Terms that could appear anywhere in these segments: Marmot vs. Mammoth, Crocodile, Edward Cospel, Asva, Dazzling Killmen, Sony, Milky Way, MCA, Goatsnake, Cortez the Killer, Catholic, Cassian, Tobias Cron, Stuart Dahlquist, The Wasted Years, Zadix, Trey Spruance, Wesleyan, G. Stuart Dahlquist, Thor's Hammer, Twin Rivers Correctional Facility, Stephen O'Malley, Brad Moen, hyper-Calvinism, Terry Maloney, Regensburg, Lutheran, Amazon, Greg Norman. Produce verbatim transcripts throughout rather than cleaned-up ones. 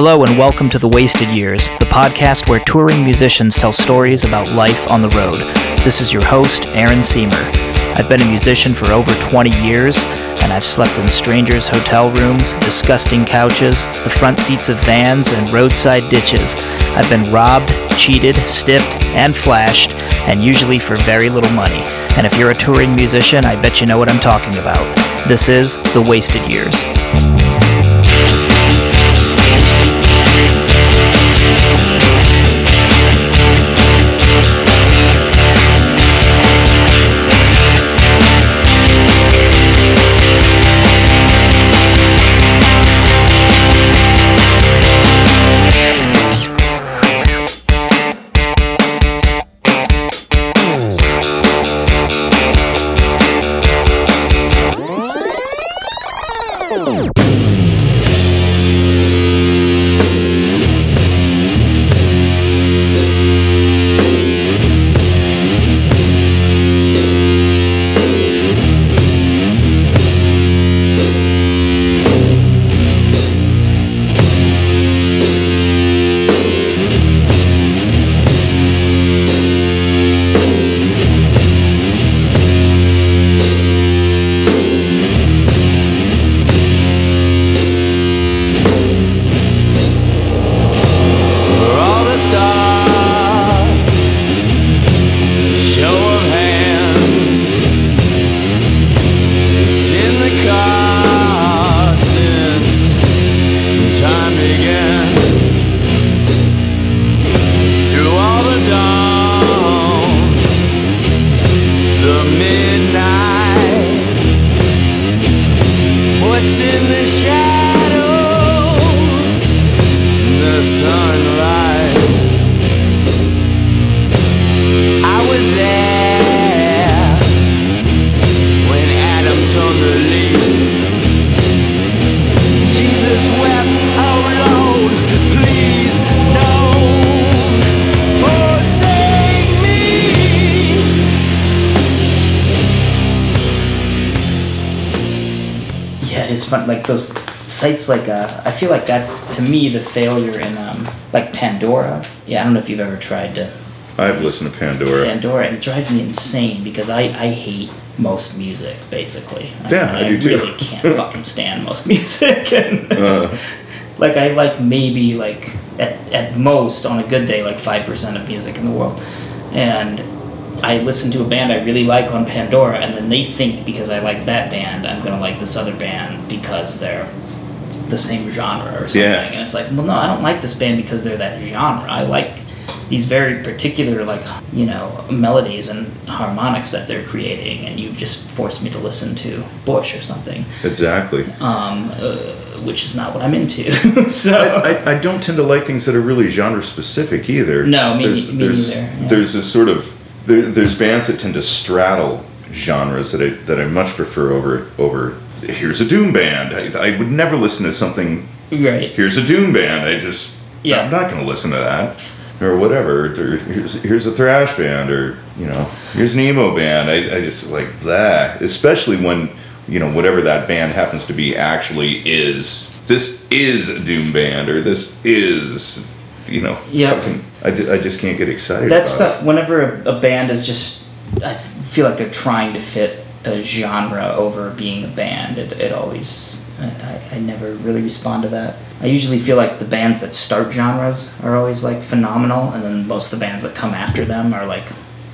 Hello and welcome to The Wasted Years, the podcast where touring musicians tell stories about life on the road. This is your host, Aaron Seamer. I've been a musician for over twenty years, and I've slept in strangers' hotel rooms, disgusting couches, the front seats of vans, and roadside ditches. I've been robbed, cheated, stiffed, and flashed, and usually for very little money. And if you're a touring musician, I bet you know what I'm talking about. This is The Wasted Years. Like those sites, like uh, I feel like that's to me the failure in um, like Pandora. Yeah, I don't know if you've ever tried to. I've listened to Pandora. Pandora, and it drives me insane because I, I hate most music basically. Yeah, I, I, I do really too. I really can't fucking stand most music. And uh. Like I like maybe like at at most on a good day like five percent of music in the world, and I listen to a band I really like on Pandora, and then they think because I like that band, I'm going to like this other band because they're the same genre or something. Yeah. And it's like, well, no, I don't like this band because they're that genre. I like these very particular, like, you know, melodies and harmonics that they're creating, and you've just forced me to listen to Bush or something. Exactly. Um, uh, which is not what I'm into. So I, I, I don't tend to like things that are really genre-specific either. No, me, there's, me, me there's, neither. Yeah. There's this sort of... There, there's bands that tend to straddle genres that I that I much prefer over over. Here's a doom band. I, I would never listen to something. Right. Here's a doom band. I just yeah. I'm not going to listen to that or whatever. Or here's here's a thrash band, or you know here's an emo band. I I just like that, especially when you know whatever that band happens to be actually is. This is a doom band, or this is. You know, yep. fucking, I, d- I just can't get excited that about stuff, it. Whenever a, a band is just... I feel like they're trying to fit a genre over being a band. It, it always... I, I never really respond to that. I usually feel like the bands that start genres are always, like, phenomenal, and then most of the bands that come after them are, like,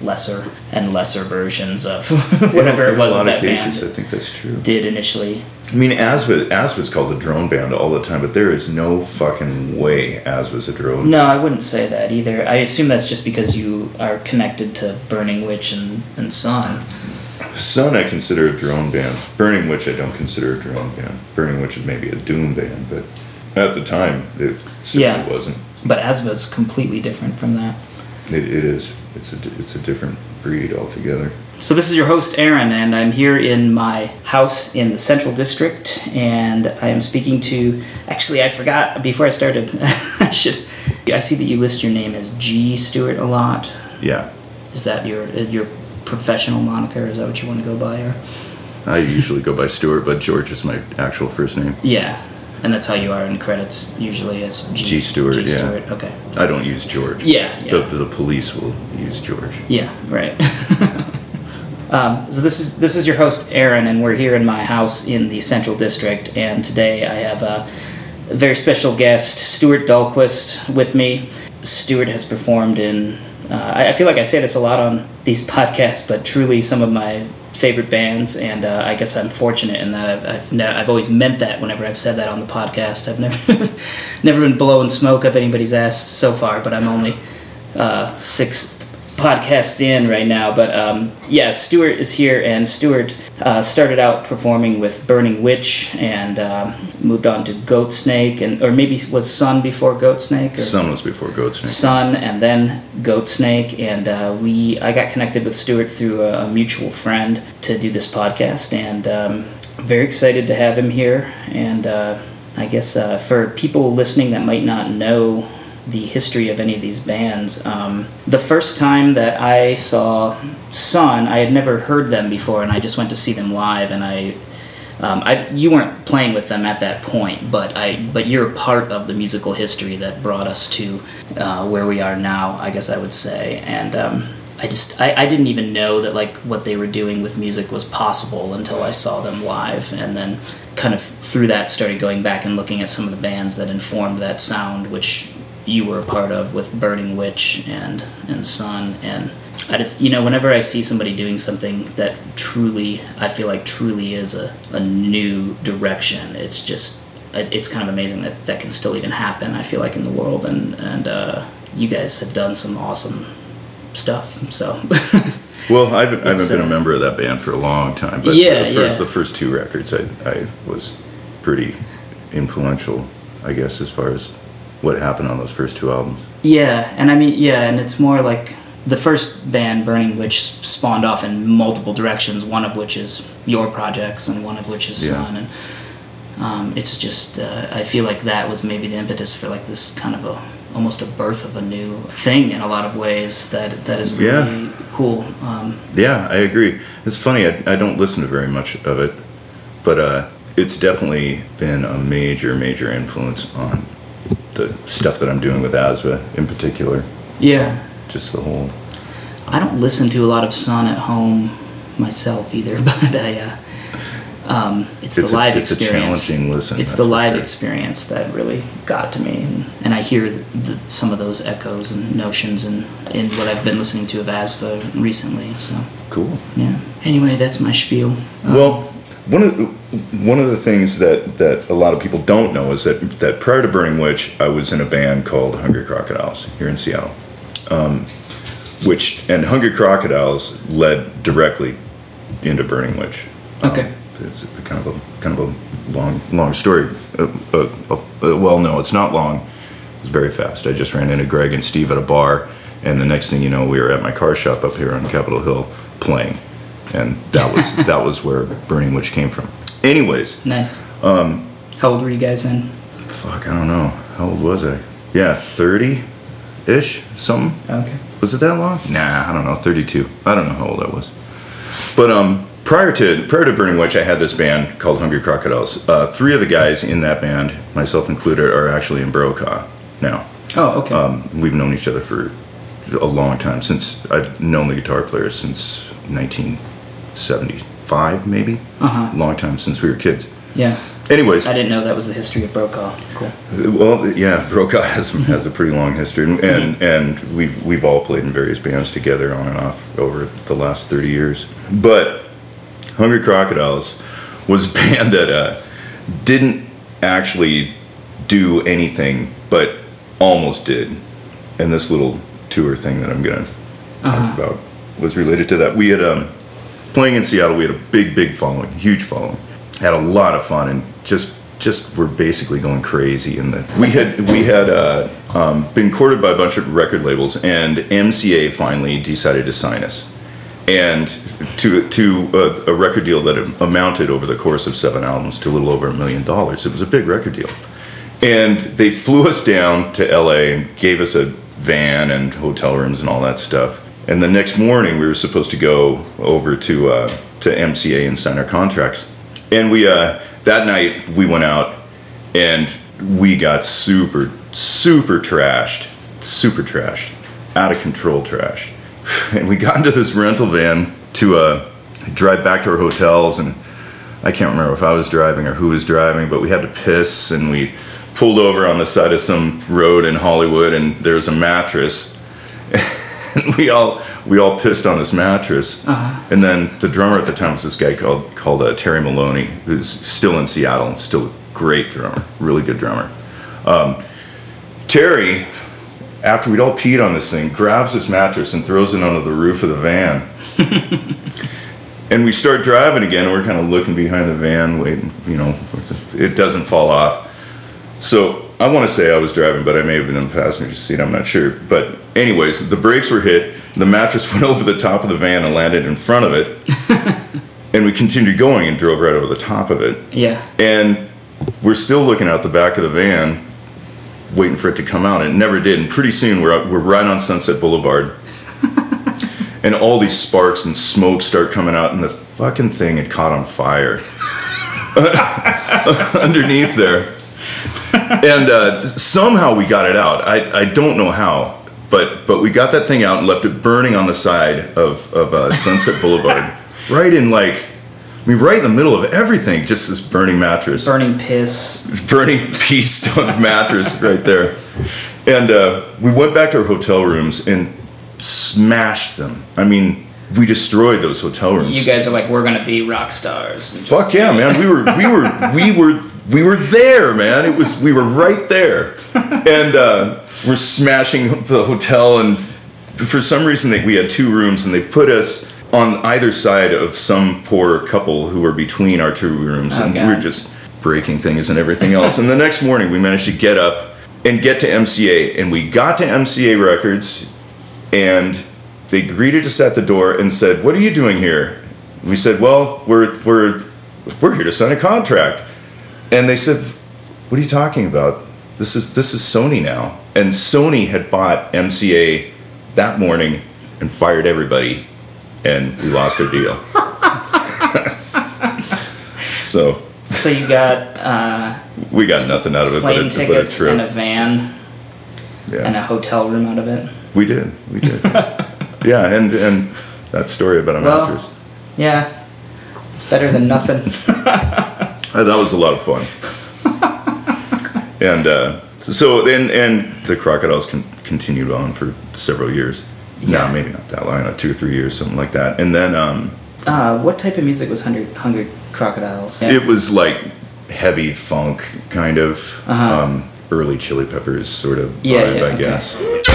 lesser and lesser versions of whatever yeah, it was that band did. In a lot of cases, I think that's true. Did initially... I mean, Asva, Asva's called a drone band all the time, but there is no fucking way Asva's a drone. No, I wouldn't say that either. I assume that's just because you are connected to Burning Witch and, and Sunn. Sunn I consider a drone band. Burning Witch I don't consider a drone band. Burning Witch is maybe a doom band, but at the time, it simply yeah, wasn't. But Asva's completely different from that. It, it is. It's a, it's a different breed altogether. So this is your host, Aaron, and I'm here in my house in the Central District, and I am speaking to... Actually, I forgot before I started. I should. I see that you list your name as G. Stuart a lot. Yeah. Is that your is your professional moniker? Is that what you want to go by? Or I usually go by Stuart, but George is my actual first name. Yeah. And that's how you are in credits usually, as G. G. Stuart. G. Yeah. Stuart. Okay. I don't use George. Yeah. yeah. The, the police will use George. Yeah. Right. um, so this is this is your host Aaron, and we're here in my house in the Central District. And today I have a very special guest, Stuart Dahlquist, with me. Stuart has performed in. Uh, I feel like I say this a lot on these podcasts, but truly some of my favorite bands, and uh, I guess I'm fortunate in that I've I've, no, I've always meant that whenever I've said that on the podcast. I've never never been blowing smoke up anybody's ass so far, but I'm only uh, six podcasts in right now. But um, yeah, Stuart is here, and Stuart uh, started out performing with Burning Witch, and um, moved on to Goatsnake, and or maybe was Sunn before Goatsnake? Or Sunn was before Goatsnake. Sunn and then Goatsnake, and uh, we I got connected with Stuart through a, a mutual friend to do this podcast, and um, very excited to have him here. And uh, I guess uh, for people listening that might not know the history of any of these bands. Um, the first time that I saw Sunn, I had never heard them before, and I just went to see them live. And I, um, I you weren't playing with them at that point, but I, but you're part of the musical history that brought us to uh, where we are now, I guess I would say. And um, I just, I, I didn't even know that like what they were doing with music was possible until I saw them live, and then kind of through that started going back and looking at some of the bands that informed that sound, which you were a part of with Burning Witch and and Sunn. And I just, you know, whenever I see somebody doing something that truly, I feel like truly is a, a new direction, it's just, it's kind of amazing that that can still even happen, I feel like, in the world. And, and uh, you guys have done some awesome stuff, so... Well, I haven't, I haven't been a member of that band for a long time, but yeah, the, first, yeah. the first two records I, I was pretty influential, I guess, as far as what happened on those first two albums. Yeah, and I mean, yeah, and it's more like the first band, Burning Witch, spawned off in multiple directions, one of which is your projects and one of which is yeah. Sunn. And um, it's just, uh, I feel like that was maybe the impetus for like this kind of a, almost a birth of a new thing in a lot of ways that that is really yeah. cool. Um, yeah, I agree. It's funny, I, I don't listen to very much of it, but uh, it's definitely been a major, major influence on the stuff that I'm doing with Asva in particular. Yeah. Just the whole... I don't listen to a lot of Sunn at home myself either, but I, uh, um, it's, it's the live a, it's experience. It's a challenging listen. It's the live sure. experience that really got to me, and, and I hear the, the, some of those echoes and notions in, in what I've been listening to of Asva recently, so... Cool. Yeah. Anyway, that's my spiel. Um, well... One of the, one of the things that, that a lot of people don't know is that, that prior to Burning Witch, I was in a band called Hungry Crocodiles here in Seattle, um, which and Hungry Crocodiles led directly into Burning Witch. Um, okay, it's a, kind of a kind of a long long story. Uh, uh, uh, well, no, it's not long. It's very fast. I just ran into Greg and Steve at a bar, and the next thing you know, we were at my car shop up here on Capitol Hill playing. And that was that was where Burning Witch came from. Anyways. Nice. Um, how old were you guys then? Fuck, I don't know. How old was I? Yeah, thirty-ish, something. Okay. Was it that long? Nah, I don't know. thirty-two. I don't know how old I was. But um, prior to prior to Burning Witch, I had this band called Hungry Crocodiles. Uh, three of the guys in that band, myself included, are actually in Brokaw now. Oh, okay. Um, we've known each other for a long time. Since I've known the guitar player since nineteen seventy-five, maybe. Uh-huh. Long time since we were kids. Yeah. Anyways. I didn't know that was the history of Brokaw. Cool. Well, yeah, Brokaw has has a pretty long history, and and, and we've, we've all played in various bands together on and off over the last thirty years. But Hungry Crocodiles was a band that uh, didn't actually do anything, but almost did. And this little tour thing that I'm going to uh-huh. talk about was related to that. We had, um, playing in Seattle, we had a big, big following, huge following. Had a lot of fun, and just, just were basically going crazy. And we had, we had uh, um, been courted by a bunch of record labels, and M C A finally decided to sign us, and to to a, a record deal that amounted over the course of seven albums to a little over a million dollars. It was a big record deal, and they flew us down to L A and gave us a van and hotel rooms and all that stuff. And the next morning, we were supposed to go over to uh, to M C A and sign our contracts. And we uh, that night, we went out And we got super, super trashed, super trashed, out of control trashed. And we got into this rental van to uh, drive back to our hotels, and I can't remember if I was driving or who was driving, but we had to piss, and we pulled over on the side of some road in Hollywood, and there was a mattress. And we all we all pissed on this mattress. Uh-huh. And then the drummer at the time was this guy called called uh, Terry Maloney, who's still in Seattle and still a great drummer, really good drummer. Um, Terry, after we'd all peed on this thing, grabs this mattress and throws it onto the roof of the van. And we start driving again, and we're kind of looking behind the van, waiting, you know, it doesn't fall off. So I want to say I was driving, but I may have been in the passenger seat, I'm not sure. But anyways, the brakes were hit, the mattress went over the top of the van and landed in front of it. And we continued going and drove right over the top of it. Yeah. And we're still looking out the back of the van, waiting for it to come out, and it never did. And pretty soon we're up, we're right on Sunset Boulevard. And all these sparks and smoke start coming out, and the fucking thing had caught on fire underneath there. And uh, somehow we got it out. I, I don't know how, but but we got that thing out and left it burning on the side of, of uh, Sunset Boulevard. Right in like, I mean, right in the middle of everything, just this burning mattress. Burning piss. Burning pee-stunk mattress right there. And uh, we went back to our hotel rooms and smashed them. I mean, we destroyed those hotel rooms. You guys are like, we're gonna be rock stars. Fuck yeah, man. We were, we were, we were, we were there, man. It was, we were right there, and uh, we're smashing the hotel. And for some reason, they, we had two rooms, and they put us on either side of some poor couple who were between our two rooms, oh, and God. We were just breaking things and everything else. And the next morning, we managed to get up and get to M C A, and we got to M C A Records. And they greeted us at the door and said, "What are you doing here?" And we said, "Well, we're we're we're here to sign a contract." And they said, "What are you talking about? This is this is Sony now." And Sony had bought M C A that morning and fired everybody, and we lost our deal. so. So you got. Uh, we got nothing out of it. Plane but a, tickets but a and a van. Yeah. And a hotel room out of it. We did, we did. Yeah, and, and that story about a well, mattress. Yeah, it's better than nothing. That was a lot of fun. And uh, so, and, and the Crocodiles con- continued on for several years. Yeah. No, maybe not that long, like two or three years, something like that. And then... Um, uh, what type of music was Hungry, Hungry Crocodiles? Yeah. It was like heavy funk, kind of. Uh-huh. Um, early Chili Peppers sort of yeah, vibe, yeah, I okay. guess.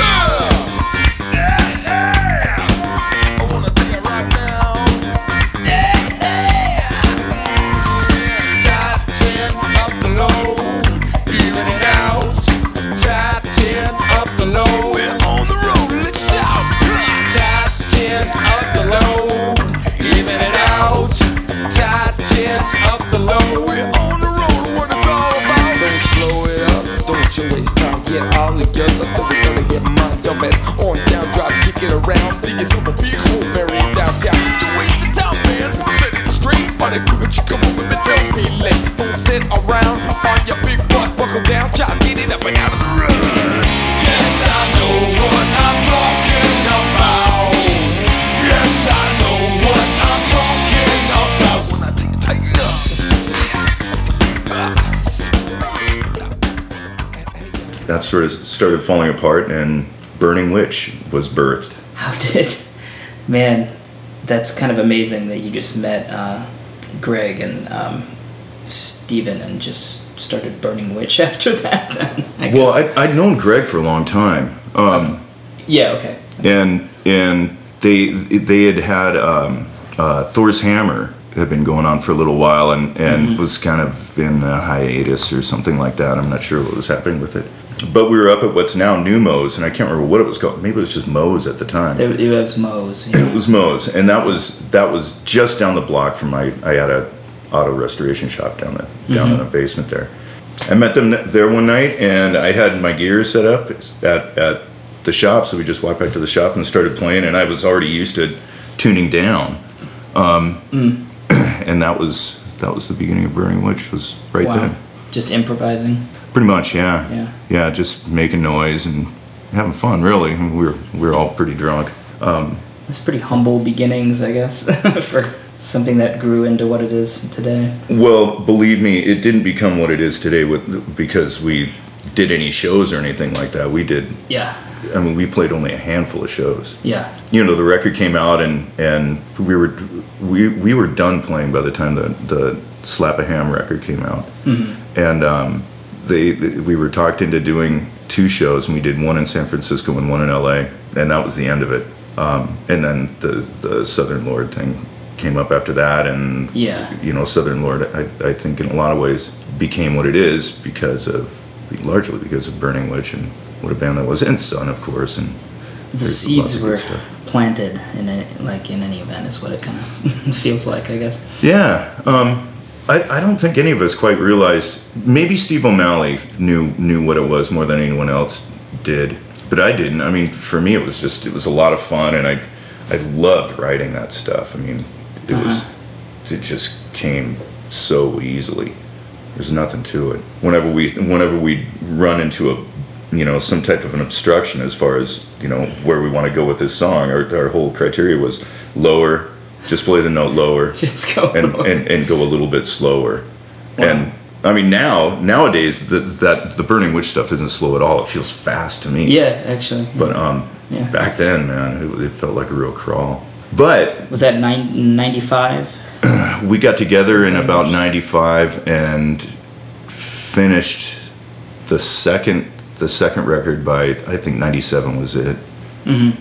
That sort of started falling apart, and Burning Witch was birthed. How did... Man, that's kind of amazing that you just met uh, Greg and um, Stephen and just started Burning Witch after that. Then, I guess. Well, I, I'd known Greg for a long time. Um, okay. Yeah, okay. And and they they had had... Um, uh, Thor's Hammer had been going on for a little while and, and mm-hmm. was kind of in a hiatus or something like that. I'm not sure what was happening with it. But we were up at what's now New Moe's, and I can't remember what it was called. Maybe it was just Moe's at the time. It was Moe's. Yeah. It was Moe's, and that was that was just down the block from my. I had a auto restoration shop down the down mm-hmm. in the basement there. I met them there one night, and I had my gear set up at at the shop, so we just walked back to the shop and started playing. And I was already used to tuning down, um, mm. and that was that was the beginning of Burning Witch. Was right wow. then. Just improvising? Pretty much, yeah. Yeah. Yeah, just making noise and having fun, really. We were, we were all pretty drunk. Um, That's pretty humble beginnings, I guess, for something that grew into what it is today. Well, believe me, it didn't become what it is today with because we did any shows or anything like that. We did... Yeah. I mean, we played only a handful of shows. Yeah. You know, the record came out, and, and we were we we were done playing by the time the, the Slap a Ham record came out. Mm-hmm. And um, they, they we were talked into doing two shows, and we did one in San Francisco and one in L A, and that was the end of it. Um, and then the, the Southern Lord thing came up after that, and, yeah. you know, Southern Lord, I, I think in a lot of ways, became what it is because of, largely because of Burning Witch and... what a band that was, and Sunn, of course, and the seeds were planted in it, like in any event, is what it kind of feels like, I guess. Yeah, um, I, I don't think any of us quite realized. Maybe Steve O'Malley knew knew what it was more than anyone else did, but I didn't. I mean, for me, it was just it was a lot of fun, and I I loved writing that stuff. I mean, it uh-huh. was it just came so easily. There's nothing to it. Whenever we whenever we run into a you know, some type of an obstruction as far as, you know, where we want to go with this song. Our, our whole criteria was lower, just play the note lower, just go and, lower. And, and go a little bit slower. Wow. And, I mean, now, nowadays, the, that the Burning Witch stuff isn't slow at all. It feels fast to me. Yeah, actually. Yeah. But um, yeah. back then, man, it, it felt like a real crawl. But... Was that ninety-five? We got together in about ninety-five and finished the second... The second record by I think ninety-seven was it. Mm-hmm.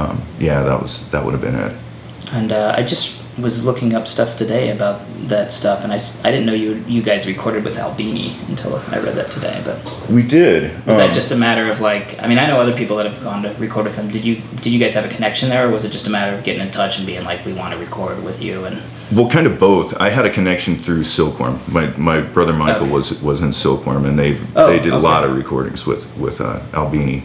Um, yeah, that was that would have been it. And uh, I just was looking up stuff today about that stuff, and I, I didn't know you you guys recorded with Albini until I read that today. But we did. Was um, that just a matter of like? I mean, I know other people that have gone to record with them. Did you did you guys have a connection there, or was it just a matter of getting in touch and being like, we want to record with you? And well, kind of both. I had a connection through Silkworm. My my brother Michael okay. was was in Silkworm, and they oh, they did okay. a lot of recordings with with uh, Albini.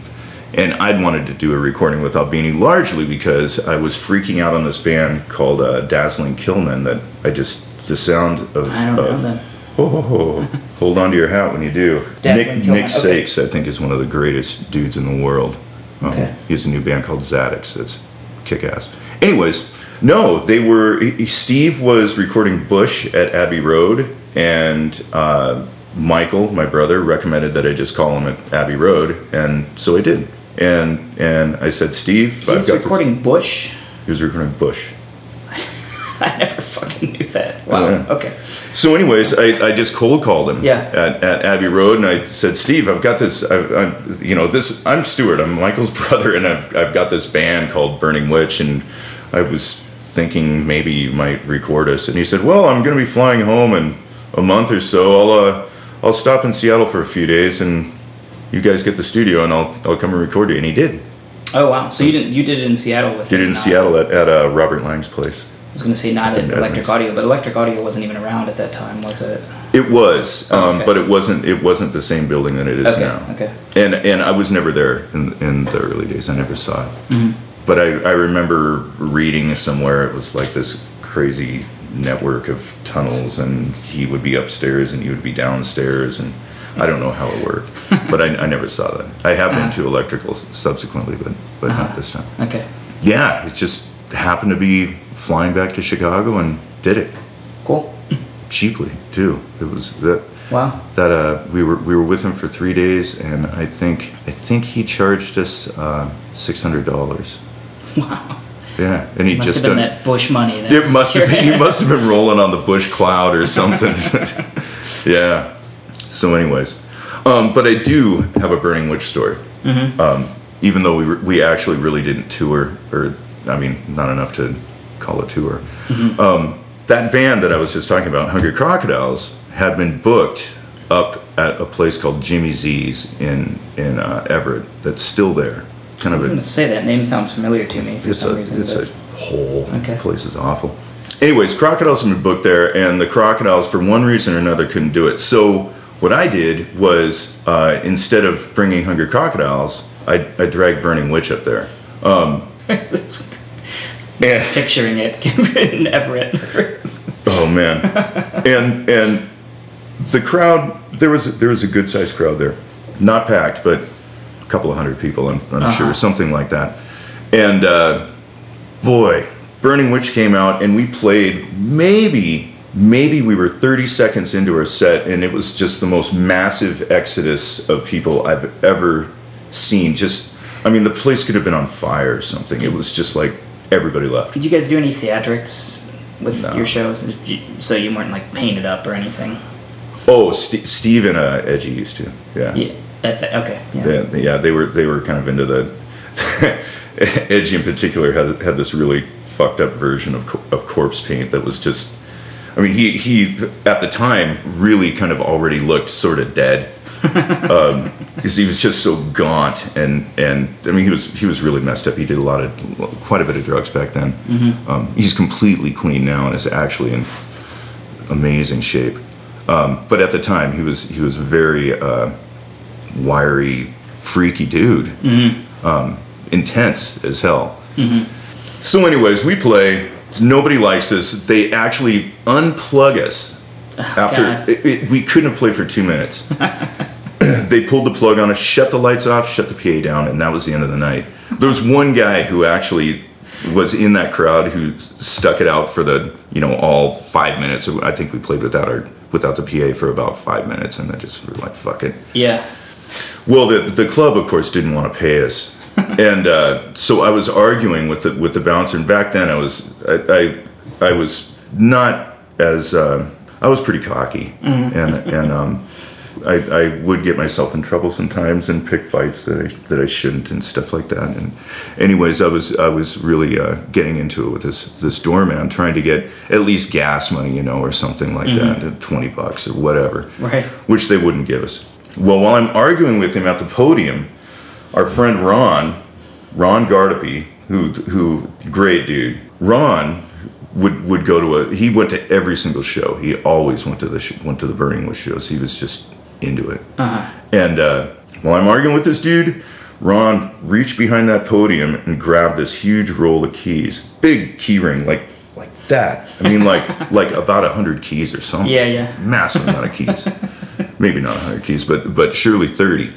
And I'd wanted to do a recording with Albini largely because I was freaking out on this band called uh, Dazzling Killmen that I just the sound of. I don't of, know them. Oh, hold on to your hat when you do. Dazzling Nick, Nick okay. Sakes, I think, is one of the greatest dudes in the world. Um, okay. He has a new band called Zadix that's kick-ass. Anyways, no, they were. He, Steve was recording Bush at Abbey Road, and. Uh, Michael, my brother, recommended that I just call him at Abbey Road, and so I did. And and I said, Steve, he I've was got recording this. Bush. He was recording Bush. I never fucking knew that. Wow. Yeah. Okay. So, anyways, I, I just cold called him. Yeah. At, at Abbey Road, and I said, Steve, I've got this. I, I'm you know this. I'm Stuart. I'm Michael's brother, and I've I've got this band called Burning Witch, and I was thinking maybe you might record us. And he said, well, I'm going to be flying home in a month or so. I'll uh. I'll stop in Seattle for a few days, and you guys get the studio, and I'll I'll come and record you. And he did. Oh wow! So you didn't you did it in Seattle with? Did it in Seattle at, at uh, Robert Lang's place. I was going to say not at Electric Audio, but Electric Audio wasn't even around at that time, was it? It was, oh, okay. um, but it wasn't it wasn't the same building that it is okay, now. Okay. And and I was never there in in the early days. I never saw it. Mm-hmm. But I I remember reading somewhere it was like this crazy network of tunnels, and he would be upstairs and you would be downstairs, and I don't know how it worked, but I, I never saw that. I have been to electrical subsequently, but but uh-huh. not this time. Okay. Yeah, it just happened to be flying back to Chicago and did it. Cool. Cheaply too. It was that. Wow. That uh, we were we were with him for three days, and I think I think he charged us uh, six hundred dollars. Wow. Yeah, and he must just have been done, that Bush money. That it must have been, he must have been rolling on the Bush cloud or something. Yeah. So, anyways, um, but I do have a Burning Witch story. Mm-hmm. Um, even though we re- we actually really didn't tour, or I mean, not enough to call a tour. Mm-hmm. Um, that band that I was just talking about, Hungry Crocodiles, had been booked up at a place called Jimmy Z's in in uh, Everett. That's still there. Kind of I was going to say that name sounds familiar to me for it's some a, reason. It's but... a whole okay. place is awful. Anyways, Crocodiles have been booked there, and the Crocodiles, for one reason or another, couldn't do it. So what I did was, uh, instead of bringing Hungry Crocodiles, I, I dragged Burning Witch up there. Um, and, picturing it in Everett. Oh man, and and the crowd, there was there was a good sized crowd there, not packed, but a couple of hundred people, I'm, I'm uh-huh. sure, something like that. And uh, boy, Burning Witch came out, and we played maybe maybe we were thirty seconds into our set, and it was just the most massive exodus of people I've ever seen. Just, I mean, the place could have been on fire or something. It was just like everybody left. Did you guys do any theatrics with no. your shows? So you weren't like painted up or anything? Oh, St- Steve and uh, Edgy used to, yeah. Yeah, that's, okay. Yeah. They, yeah, they were they were kind of into the. Edgy in particular had had this really fucked up version of of corpse paint that was just. I mean, he he at the time really kind of already looked sort of dead, um, because he was just so gaunt and, and I mean he was he was really messed up. He did a lot of quite a bit of drugs back then. Mm-hmm. Um, he's completely clean now and is actually in amazing shape. Um, but at the time, he was he was a very uh, wiry, freaky dude, mm-hmm. um, intense as hell. Mm-hmm. So, anyways, we play. Nobody likes us. They actually unplug us oh, after it, it, we couldn't have played for two minutes. They pulled the plug on us, shut the lights off, shut the P A down, and that was the end of the night. There was one guy who actually was in that crowd who stuck it out for the you know all five minutes. I think we played without our without the P A for about five minutes, and then just we were like, fuck it. Yeah. Well, the the club, of course, didn't want to pay us. And uh, so I was arguing with the with the bouncer, and back then I was I I, I was not as uh, I was pretty cocky, mm. and and um, I I would get myself in trouble sometimes and pick fights that I that I shouldn't and stuff like that. And anyways, I was I was really uh, getting into it with this this doorman, trying to get at least gas money, you know, or something like mm-hmm. that, twenty bucks or whatever, right? Which they wouldn't give us. Well, while I'm arguing with him at the podium. Our friend Ron, Ron Gardapi, who who great dude. Ron would would go to a. He went to every single show. He always went to the sh- went to the Burning Witch shows. He was just into it. Uh-huh. And uh, while I'm arguing with this dude, Ron reached behind that podium and grabbed this huge roll of keys, big key ring like like that. I mean like like about a hundred keys or something. Yeah, yeah. Massive amount of keys. Maybe not a hundred keys, but but surely thirty.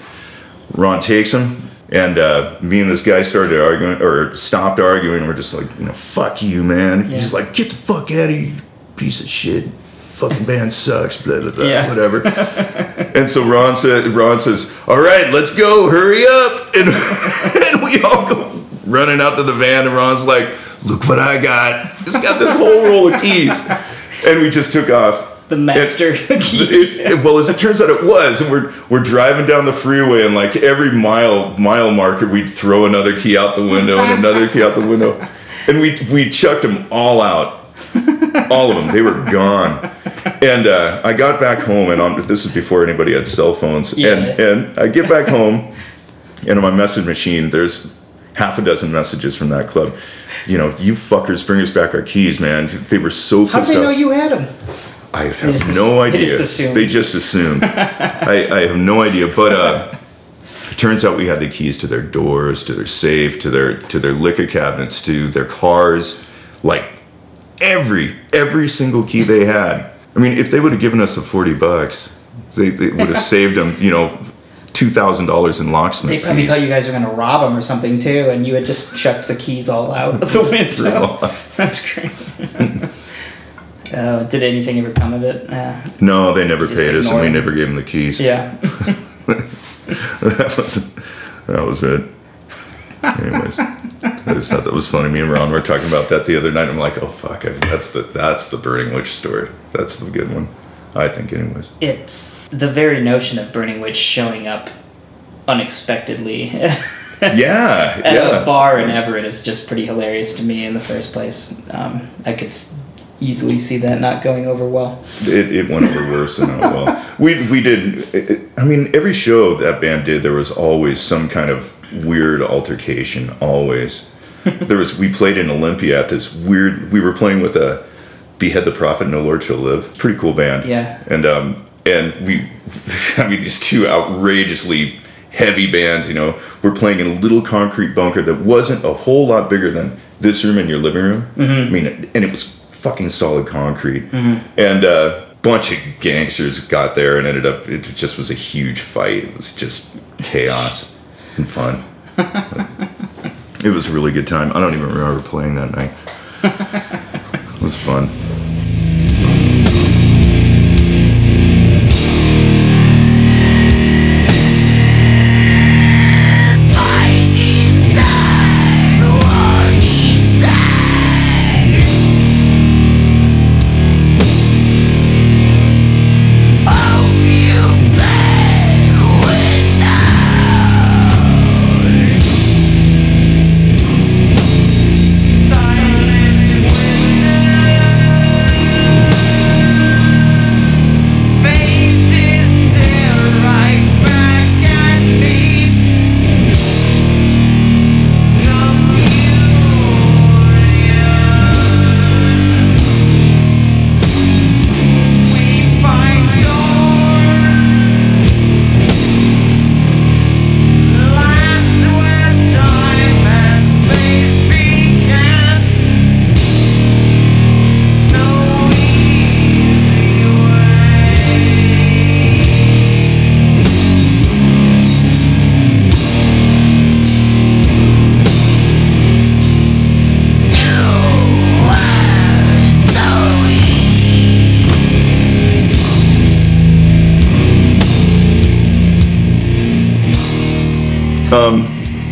Ron takes him. And uh, me and this guy started arguing, or stopped arguing. We're just like, you know, fuck you, man. Yeah. He's like, get the fuck out of here, you piece of shit. Fucking band sucks, blah, blah, blah, yeah. whatever. And so Ron, said, Ron says, all right, let's go, hurry up. And, and we all go running out to the van, and Ron's like, look what I got. He's got this whole roll of keys. And we just took off. The master it, key. It, it, well, as it turns out, it was. And we're we're driving down the freeway, and like every mile mile marker, we'd throw another key out the window and another key out the window, and we we chucked them all out, all of them. They were gone. And uh, I got back home, and I'm, this is before anybody had cell phones. Yeah. And and I get back home, and on my message machine, there's half a dozen messages from that club. You know, you fuckers, bring us back our keys, man. They were so pissed off. How'd they know you had them? I have just, no idea. They just assumed. They just assumed. I, I have no idea. But uh, it turns out we had the keys to their doors, to their safe, to their to their liquor cabinets, to their cars, like every every single key they had. I mean, if they would have given us the forty bucks, they, they would have saved them, you know, two thousand dollars in locksmith. They probably fees. Thought you guys were going to rob them or something too, and you had just chucked the keys all out of the window. That's great. Uh, did anything ever come of it? Uh, no, they never paid us, and we never gave them the keys. Yeah, that was that was it. Anyways, I just thought that was funny. Me and Ron were talking about that the other night. I'm like, oh fuck, I mean, that's the that's the Burning Witch story. That's the good one, I think. Anyways, it's the very notion of Burning Witch showing up unexpectedly. yeah, at yeah. a bar in Everett is just pretty hilarious to me in the first place. Um, I could. Easily see that not going over well. It it went over worse than not well. We we did. It, I mean, every show that band did, there was always some kind of weird altercation. Always, there was. We played in Olympia at this weird. We were playing with a Behead the Prophet, No Lord Shall Live. Pretty cool band. Yeah. And um and we, I mean, these two outrageously heavy bands. You know, we're playing in a little concrete bunker that wasn't a whole lot bigger than this room and your living room. Mm-hmm. I mean, and it was. Fucking solid concrete, mm-hmm. and uh, bunch of gangsters got there and ended up, it just was a huge fight. It was just chaos and fun. It was a really good time. I don't even remember playing that night. It was fun.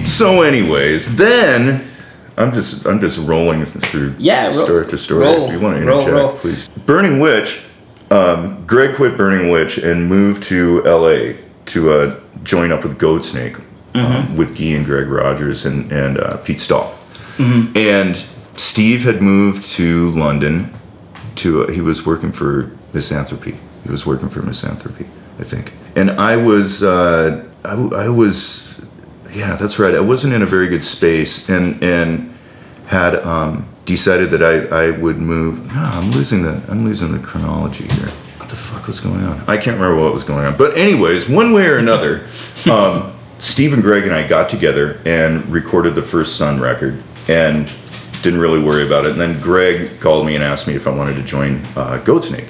So, anyways, then I'm just I'm just rolling through yeah, ro- story to story. Roll, if you want to interject, roll, roll. Please. Burning Witch. Um, Greg quit Burning Witch and moved to L A to uh, join up with Goatsnake, mm-hmm. um, with Guy and Greg Rogers and and uh, Pete Stahl. Mm-hmm. And Steve had moved to London. To uh, he was working for Misanthropy. He was working for Misanthropy, I think. And I was uh, I, I was. Yeah, that's right. I wasn't in a very good space, and and had um, decided that I, I would move. No, I'm losing the I'm losing the chronology here. What the fuck was going on? I can't remember what was going on. But anyways, one way or another, um, Steve and Greg and I got together and recorded the first Sunn record, and didn't really worry about it. And then Greg called me and asked me if I wanted to join uh, Goatsnake.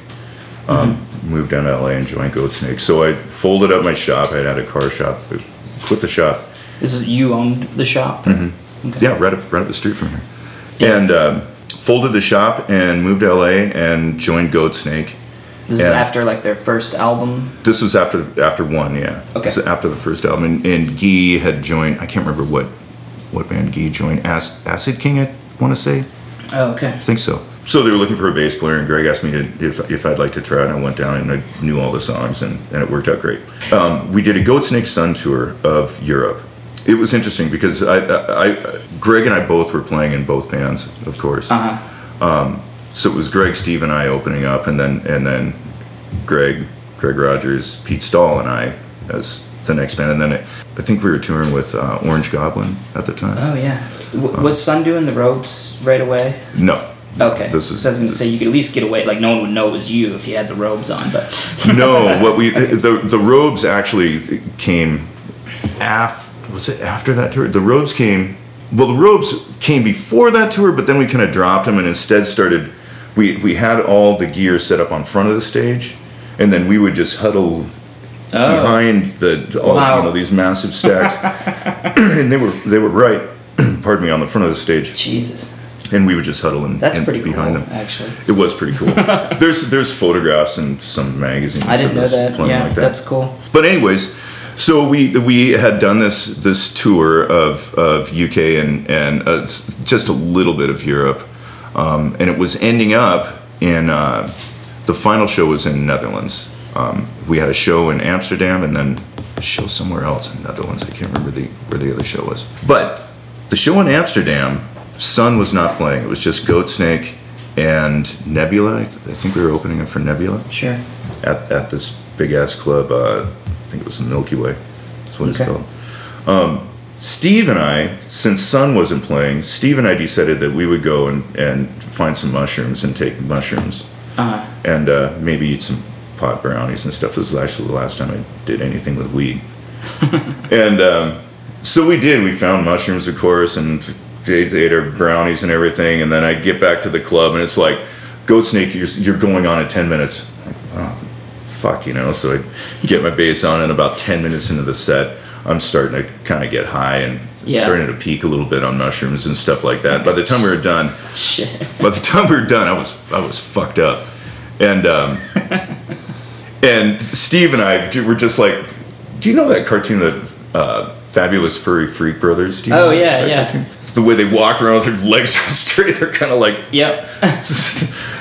Um, mm-hmm. Moved down to L A and joined Goatsnake. So I folded up my shop. I had a car shop. I quit the shop. This is, you owned the shop? Mm-hmm. Okay. Yeah, right up, right up the street from here. Yeah. And um, folded the shop and moved to L A and joined Goatsnake. This and is after, like, their first album? This was after after one, yeah. Okay. This was after the first album. And, and Guy had joined, I can't remember what what band Guy joined, As, Acid King, I want to say. Oh, okay. I think so. So they were looking for a bass player, and Greg asked me to, if if I'd like to try it, and I went down and I knew all the songs, and, and it worked out great. Um, we did a Goatsnake Sunn tour of Europe. It was interesting because I, I, I, Greg and I both were playing in both bands, of course. Uh-huh. Um, so it was Greg, Steve, and I opening up, and then and then Greg, Greg Rogers, Pete Stahl, and I as the next band. And then it, I think we were touring with uh, Orange Goblin at the time. Oh yeah, w- um, was Sunn doing the robes right away? No. Okay. This is, so I was going to say you could at least get away. Like no one would know it was you if you had the robes on, but no. What we the the robes actually came after. Was it after that tour? The robes came... Well, the robes came before that tour, but then we kind of dropped them and instead started... We we had all the gear set up on front of the stage, and then we would just huddle oh. behind the all wow. you know, these massive stacks. And they were they were right, pardon me, on the front of the stage. Jesus. And we would just huddle and, That's and pretty behind cool, them. Actually. It was pretty cool. There's there's photographs in some magazines. I didn't know that. Yeah, like that. That's cool. But anyways... So we we had done this this tour of, of U K and and uh, just a little bit of Europe, um, and it was ending up in uh, the final show was in Netherlands. Um, we had a show in Amsterdam and then a show somewhere else in Netherlands. I can't remember the where the other show was. But the show in Amsterdam, Sunn was not playing. It was just Goatsnake and Nebula. I, th- I think we were opening up for Nebula. Sure. At at this big ass club. Uh, I think it was the Milky Way. That's what okay. it's called. Um, Steve and I, since Sunn wasn't playing, Steve and I decided that we would go and, and find some mushrooms and take mushrooms. Uh-huh. And uh, maybe eat some pot brownies and stuff. This was actually the last time I did anything with weed. And um, so we did. We found mushrooms, of course, and ate our brownies and everything. And then I get back to the club, and it's like, Goatsnake, you're, you're going on in ten minutes. fuck, you know. So I get my bass on, and about ten minutes into the set, I'm starting to kind of get high and yeah. starting to peak a little bit on mushrooms and stuff like that. By the time we were done, Shit. by the time we were done, I was I was fucked up, and um, and Steve and I were just like, do you know that cartoon, that uh, Fabulous Furry Freak Brothers? Do you oh know yeah, that yeah. cartoon? The way they walk around with their legs straight, they're kind of like, yep.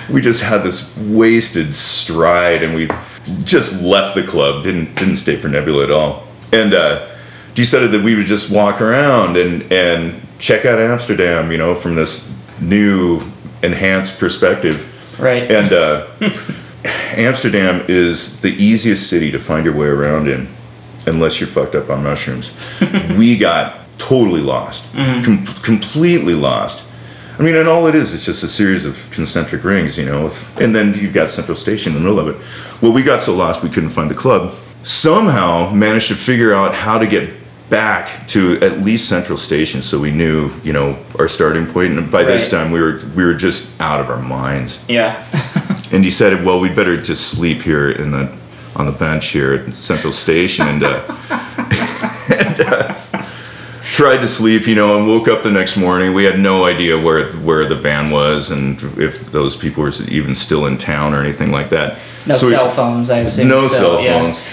We just had this wasted stride, and we just left the club. Didn't didn't stay for Nebula at all. And uh, decided that we would just walk around and, and check out Amsterdam, you know, from this new, enhanced perspective. Right. And uh, Amsterdam is the easiest city to find your way around in, unless you're fucked up on mushrooms. We got totally lost, mm-hmm. com- completely lost. I mean, and all it is, it's just a series of concentric rings, you know, with, and then you've got Central Station in the middle of it. Well, we got so lost we couldn't find the club. Somehow managed to figure out how to get back to at least Central Station, so we knew, you know, our starting point. And by right. this time, we were we were just out of our minds. Yeah. And he said, "Well, we'd better just sleep here in the on the bench here at Central Station," and, uh, and uh, tried to sleep, you know, and woke up the next morning. We had no idea where where the van was and if those people were even still in town or anything like that. No so cell phones, I assume. No so, cell phones.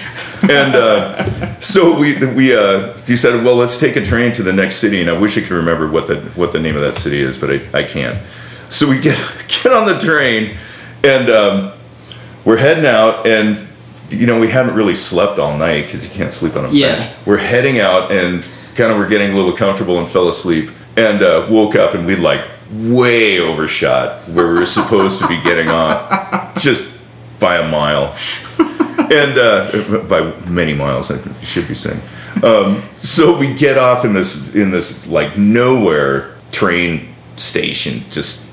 Yeah. And uh, so we we uh, decided, well, let's take a train to the next city. And I wish I could remember what the what the name of that city is, but I, I can't. So we get get on the train, and um, we're heading out. And, you know, we haven't really slept all night because you can't sleep on a yeah. bench. We're heading out, and kind of we're getting a little comfortable and fell asleep. And uh, woke up, and we like way overshot where we were supposed to be getting off. Just... by a mile, and uh, by many miles, I should be saying. Um, so we get off in this in this like nowhere train station. Just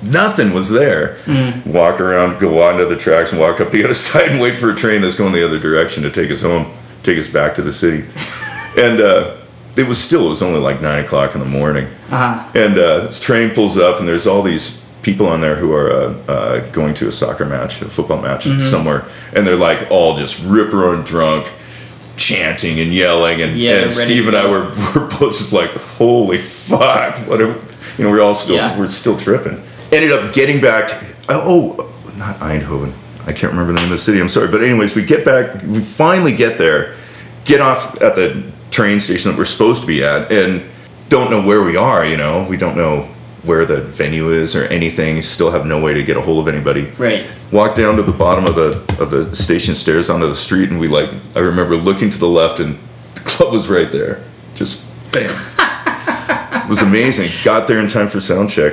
nothing was there. Mm. Walk around, go onto the tracks, and walk up the other side and wait for a train that's going the other direction to take us home, take us back to the city. And uh, it was still it was only like nine o'clock in the morning. Uh-huh. And uh, this train pulls up, and there's all these people on there who are uh, uh, going to a soccer match, a football match mm-hmm. somewhere, and they're like all just ripper and drunk, chanting and yelling, and, yeah, and Steve and I were, were both just like, "Holy fuck!" What are, you know, we're all still yeah. we're still tripping. Ended up getting back. Oh, not Eindhoven. I can't remember the name of the city. I'm sorry, but anyways, we get back. We finally get there. Get off at the train station that we're supposed to be at, and don't know where we are. You know, we don't know where the venue is or anything. Still have no way to get a hold of anybody. Right. Walk down to the bottom of the of the station stairs onto the street, and we like I remember looking to the left, and the club was right there. Just bam. It was amazing. Got there in time for sound check,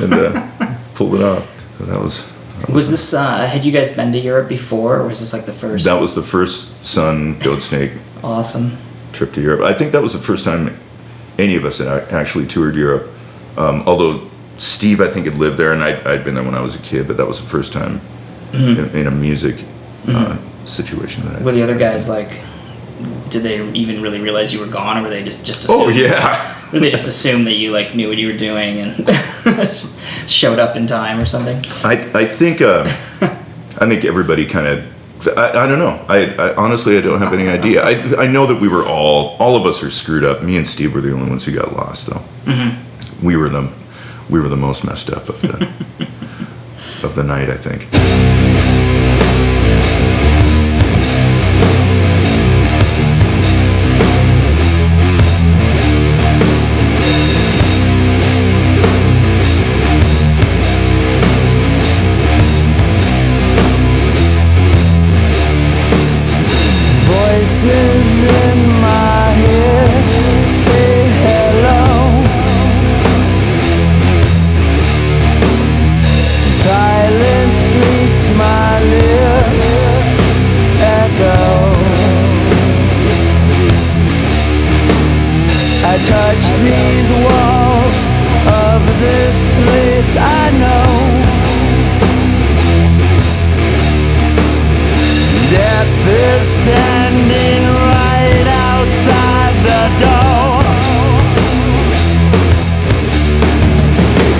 and uh, pulled it off. So that was. That was, was this? Uh, had you guys been to Europe before, or was this like the first? That was the first Sunn Goatsnake. Awesome. Trip to Europe. I think that was the first time any of us had actually toured Europe. Um, although Steve, I think, had lived there, and I'd, I'd been there when I was a kid, but that was the first time mm-hmm. in, in a music mm-hmm. uh, situation that I were the other guys like, did they even really realize you were gone, or were they just just assumed, oh yeah, were they just assumed that you like knew what you were doing and showed up in time or something? I I think uh, I think everybody kind of I, I don't know I, I honestly I don't have any idea. I I know that we were all all of us were screwed up. Me and Steve were the only ones who got lost though. Mm-hmm. We were the we were the most messed up of the of the night, I think. Voices in my head say hello. Silence greets my little echo. I touch these walls of this place I know. Death is standing right outside the door.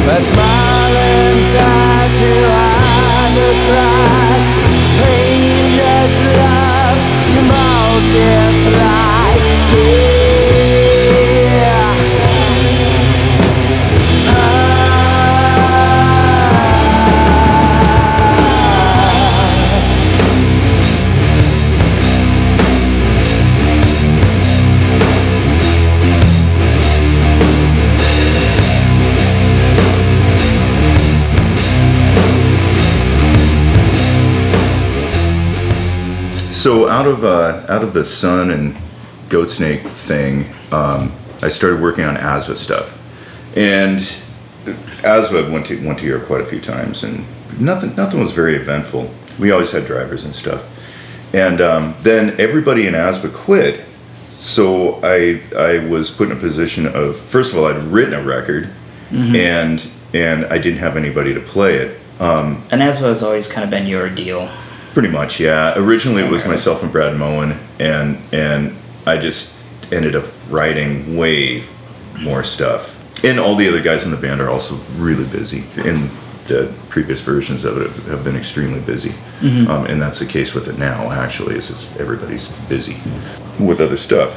But smile and try to hide the pride. So out of uh, out of the Sunn and Goatsnake thing, um, I started working on Asva stuff, and Asva went to went to Europe quite a few times, and nothing nothing was very eventful. We always had drivers and stuff, and um, then everybody in Asva quit. So I I was put in a position of, first of all, I'd written a record, mm-hmm. and and I didn't have anybody to play it. Um, and Asva has always kind of been your deal. Pretty much, yeah. Originally it was myself and Brad Moen, and and I just ended up writing way more stuff. And all the other guys in the band are also really busy, and the previous versions of it have been extremely busy. Mm-hmm. Um, and that's the case with it now, actually, is it's, everybody's busy with other stuff.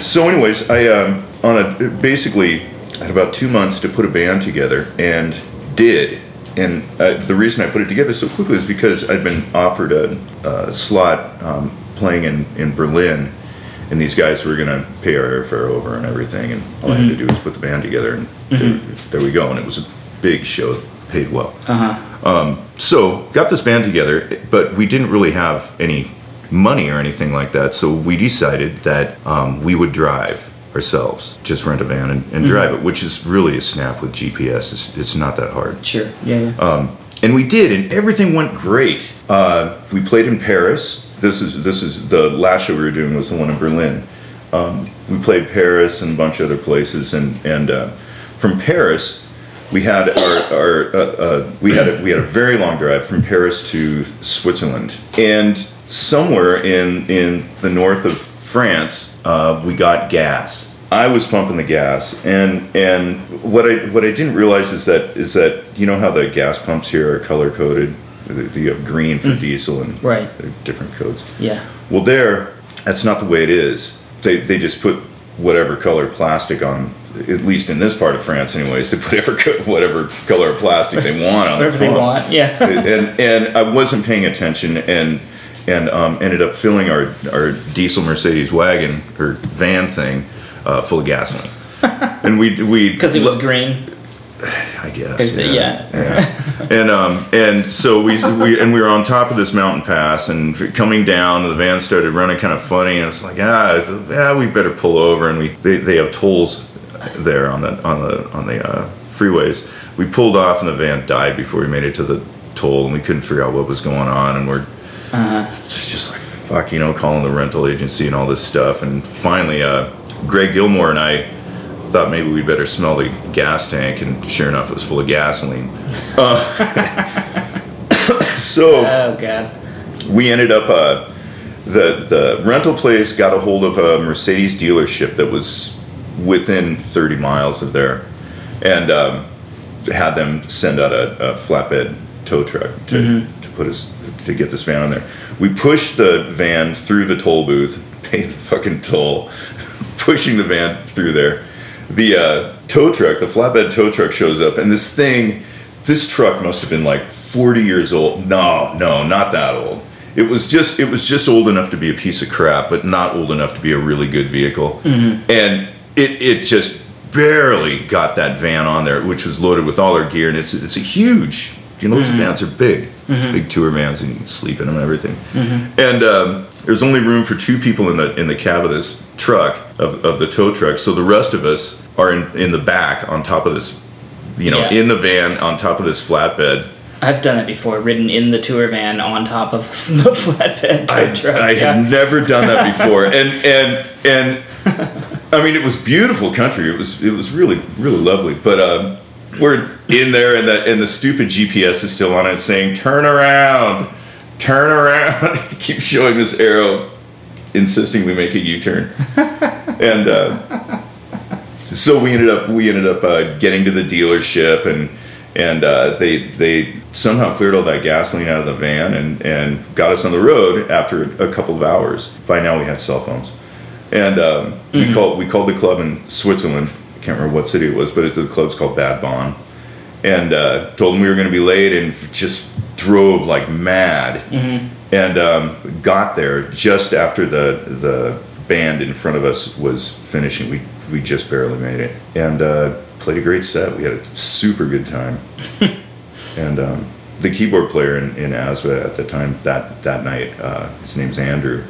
So anyways, I um, on a basically had about two months to put a band together, and did. And uh, the reason I put it together so quickly is because I'd been offered a, a slot um, playing in, in Berlin, and these guys were going to pay our airfare over and everything, and all mm-hmm. I had to do was put the band together, and mm-hmm. there, there we go. And it was a big show, paid well. Uh-huh. Um, so got this band together, but we didn't really have any money or anything like that, so we decided that um, we would drive ourselves, just rent a van and, and mm-hmm. drive it, which is really a snap with G P S. It's, it's not that hard. Sure, yeah, yeah. Um, and we did, and everything went great. Uh, we played in Paris. This is this is the last show we were doing was the one in Berlin. Um, we played Paris and a bunch of other places, and and uh, from Paris we had our, our uh, uh, we had a, we had a very long drive from Paris to Switzerland, and somewhere in in the north of France, uh, we got gas. I was pumping the gas, and and what I what I didn't realize is that is that you know how the gas pumps here are color coded. You have green for mm. diesel and right. different codes. Yeah. Well, there, that's not the way it is. They they just put whatever color plastic on. At least in this part of France, anyways, they put whatever whatever color of plastic they want on. Whatever the they want. Yeah. and and I wasn't paying attention, and. And um, ended up filling our, our diesel Mercedes wagon or van thing uh, full of gasoline, and we we because it was lo- green. I guess. Yeah. yeah. yeah. and um and so we we and we were on top of this mountain pass, and coming down, the van started running kind of funny, and it's like ah it's, ah we better pull over, and we they, they have tolls there on the on the on the uh, freeways. We pulled off, and the van died before we made it to the toll, and we couldn't figure out what was going on, and we're Uh-huh. just like fuck, you know, calling the rental agency and all this stuff. And finally, uh, Greg Gilmore and I thought maybe we better smell the gas tank, and sure enough, it was full of gasoline. Uh, so, oh god, we ended up uh, the the rental place got a hold of a Mercedes dealership that was within thirty miles of there, and um, had them send out a, a flatbed tow truck to mm-hmm. to put us. To get this van on there. We pushed the van through the toll booth, paid the fucking toll, pushing the van through there. The uh, tow truck, the flatbed tow truck shows up, and this thing, this truck must have been like forty years old. No, no, not that old. It was just, it was just old enough to be a piece of crap, but not old enough to be a really good vehicle. Mm-hmm. And it, it just barely got that van on there, which was loaded with all our gear, and it's, it's a huge, you know, those mm-hmm. vans are big. Mm-hmm. Big tour vans, and you can sleep in them and everything. Mm-hmm. And um, there's only room for two people in the in the cab of this truck, of, of the tow truck. So the rest of us are in, in the back on top of this, you know, yeah. in the van on top of this flatbed. I've done that before, ridden in the tour van on top of the flatbed tow I, truck. I yeah. had never done that before. and and and I mean, it was beautiful country. It was it was really really lovely, but. Um, We're in there, and the, and the stupid G P S is still on it, saying, turn around, turn around. Keep showing this arrow, insisting we make a U-turn. and uh, so we ended up we ended up uh, getting to the dealership, and And uh, they they somehow cleared all that gasoline out of the van and, and got us on the road after a couple of hours. By now we had cell phones. And um, mm-hmm. we called we called the club in Switzerland. I can't remember what city it was, but it's the club's called Bad Bonn. And uh, told them we were going to be late and just drove like mad. Mm-hmm. And um, got there just after the the band in front of us was finishing. We we just barely made it. And... Uh, played a great set. We had a super good time. And um, the keyboard player in, in Asva at the time, that, that night, uh, his name's Andrew.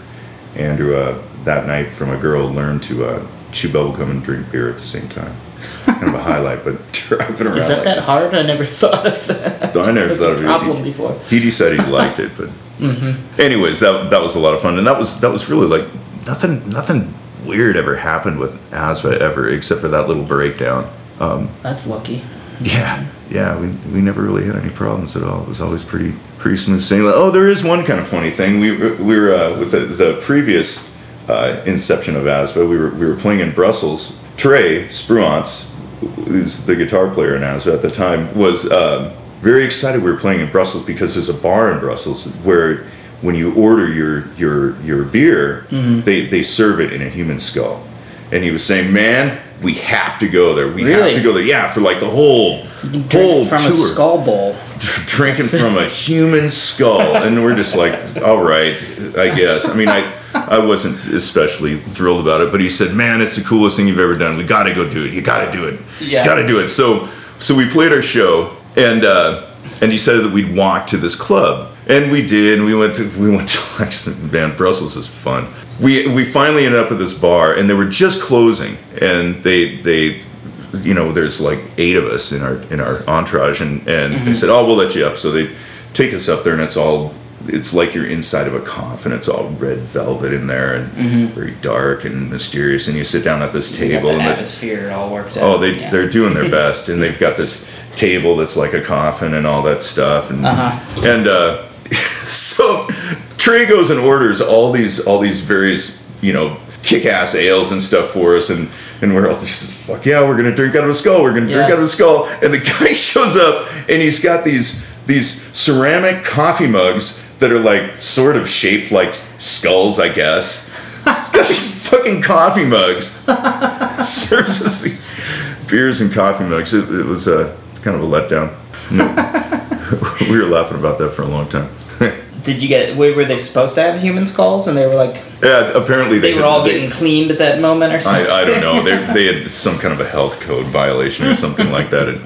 Andrew, uh, that night from a girl, learned to uh, chew bubblegum and drink beer at the same time. Kind of a highlight, but driving around. Is that like, that hard? I never thought of that. I never thought of it. That's a problem before. He decided he liked it, but... Mm-hmm. Anyways, that that was a lot of fun. And that was that was really like, nothing nothing weird ever happened with Asva ever, except for that little breakdown. Um, That's lucky. Yeah, yeah. We we never really had any problems at all. It was always pretty pretty smooth sailing. Oh, there is one kind of funny thing. We were, we were uh, with the, the previous uh, inception of Asva. We were we were playing in Brussels. Trey Spruance, who's the guitar player in Asva at the time, was uh, very excited. We were playing in Brussels because there's a bar in Brussels where when you order your your your beer, mm-hmm. they they serve it in a human skull. And he was saying, "Man, we have to go there. We really? have to go there. Yeah, for like the whole whole from tour. A skull bowl. Drinking from a human skull." And we're just like, all right, I guess. I mean, I I wasn't especially thrilled about it, but he said, "Man, it's the coolest thing you've ever done. We got to go do it. You got to do it. Yeah. Got to do it." So so we played our show, and uh, and he said that we'd walk to this club. And we did, and we went to we went to Lexington. Man, Brussels is fun. We we finally ended up at this bar, and they were just closing. And they they, you know, there's like eight of us in our in our entourage, and, and mm-hmm. they said, "Oh, we'll let you up." So they take us up there, and it's all it's like you're inside of a coffin. It's all red velvet in there, and mm-hmm. very dark and mysterious. And you sit down at this table, you got the and atmosphere the, all worked out. Oh, they yeah. they're doing their best, and they've got this table that's like a coffin and all that stuff, and uh-huh. and. uh So Trey goes and orders all these all these various, you know, kick-ass ales and stuff for us, and, and we're all just, fuck yeah, we're gonna drink out of a skull, we're gonna yeah. drink out of a skull. And the guy shows up, and he's got these these ceramic coffee mugs that are like sort of shaped like skulls, I guess. He's got these fucking coffee mugs. Serves us these beers and coffee mugs. It, it was uh, kind of a letdown. No. We were laughing about that for a long time. Did you get? Were they supposed to have human skulls? And they were like, yeah. Apparently, they, they were had, all they, getting cleaned at that moment, or something. I, I don't know. They they had some kind of a health code violation or something like that. It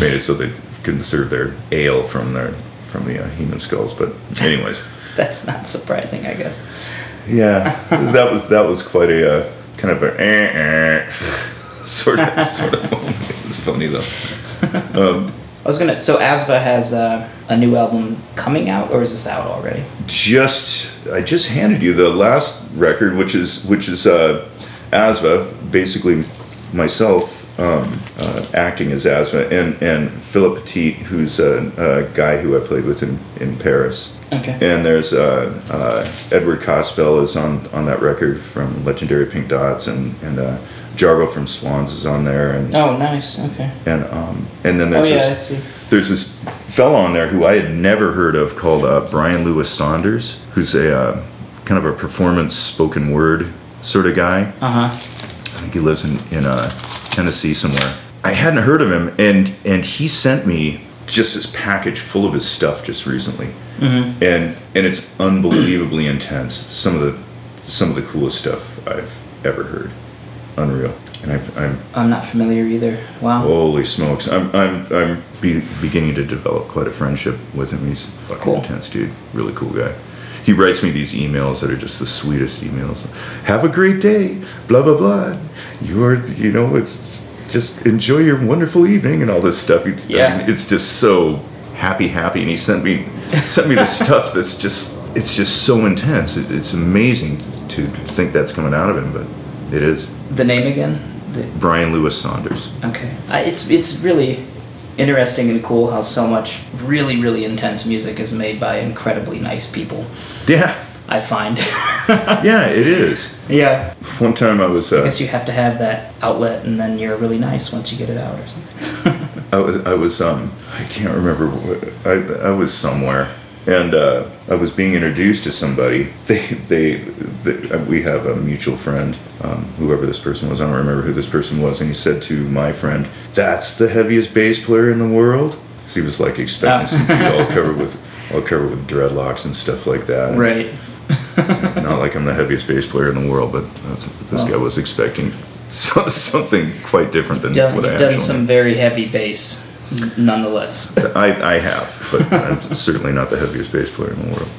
made it so they couldn't serve their ale from their from the uh, human skulls. But anyways, that's not surprising, I guess. Yeah, that was that was quite a uh, kind of a eh, eh, sort of sort of moment. It was funny though. Um, I was gonna. So Asva has uh, a new album coming out, or is this out already? Just I just handed you the last record, which is which is uh, Asva, basically myself um, uh, acting as Asva, and and Philip Petit, who's a, a guy who I played with in, in Paris. Okay. And there's uh, uh, Edward Cospel is on, on that record from Legendary Pink Dots, and and. Uh, Jarbo from Swans is on there, and oh, nice, okay. And um, and then there's oh, yeah, this, I see. there's this fellow on there who I had never heard of called uh, Brian Lewis Saunders, who's a uh, kind of a performance spoken word sort of guy. Uh huh. I think he lives in in uh, Tennessee somewhere. I hadn't heard of him, and and he sent me just this package full of his stuff just recently, mm-hmm. and and it's unbelievably intense. Some of the some of the coolest stuff I've ever heard. Unreal, and I've, I'm. I'm not familiar either. Wow. Holy smokes! I'm I'm I'm be, beginning to develop quite a friendship with him. He's a fucking cool. intense, dude. Really cool guy. He writes me these emails that are just the sweetest emails. Have a great day. Blah blah blah. You're you know it's just enjoy your wonderful evening and all this stuff. It's, yeah. I mean, it's just so happy happy, and he sent me sent me the stuff that's just it's just so intense. It, it's amazing to think that's coming out of him, but it is. The name again? The Brian Lewis Saunders. Okay. I, it's it's really interesting and cool how so much really, really intense music is made by incredibly nice people. Yeah. I find. Yeah, it is. Yeah. One time I was... Uh, I guess you have to have that outlet and then you're really nice once you get it out or something. I was, I was, um, I can't remember. What, I, I was somewhere, and uh, I was being introduced to somebody. They, they, they we have a mutual friend. Um, whoever this person was, I don't remember who this person was, and he said to my friend, "That's the heaviest bass player in the world." So he was like expecting oh. to be all covered with, all covered with dreadlocks and stuff like that. Right. And not like I'm the heaviest bass player in the world, but that's what this oh. guy was expecting. So, something quite different than done, what I actually... You've done some very heavy bass, nonetheless. I, I have, but I'm certainly not the heaviest bass player in the world.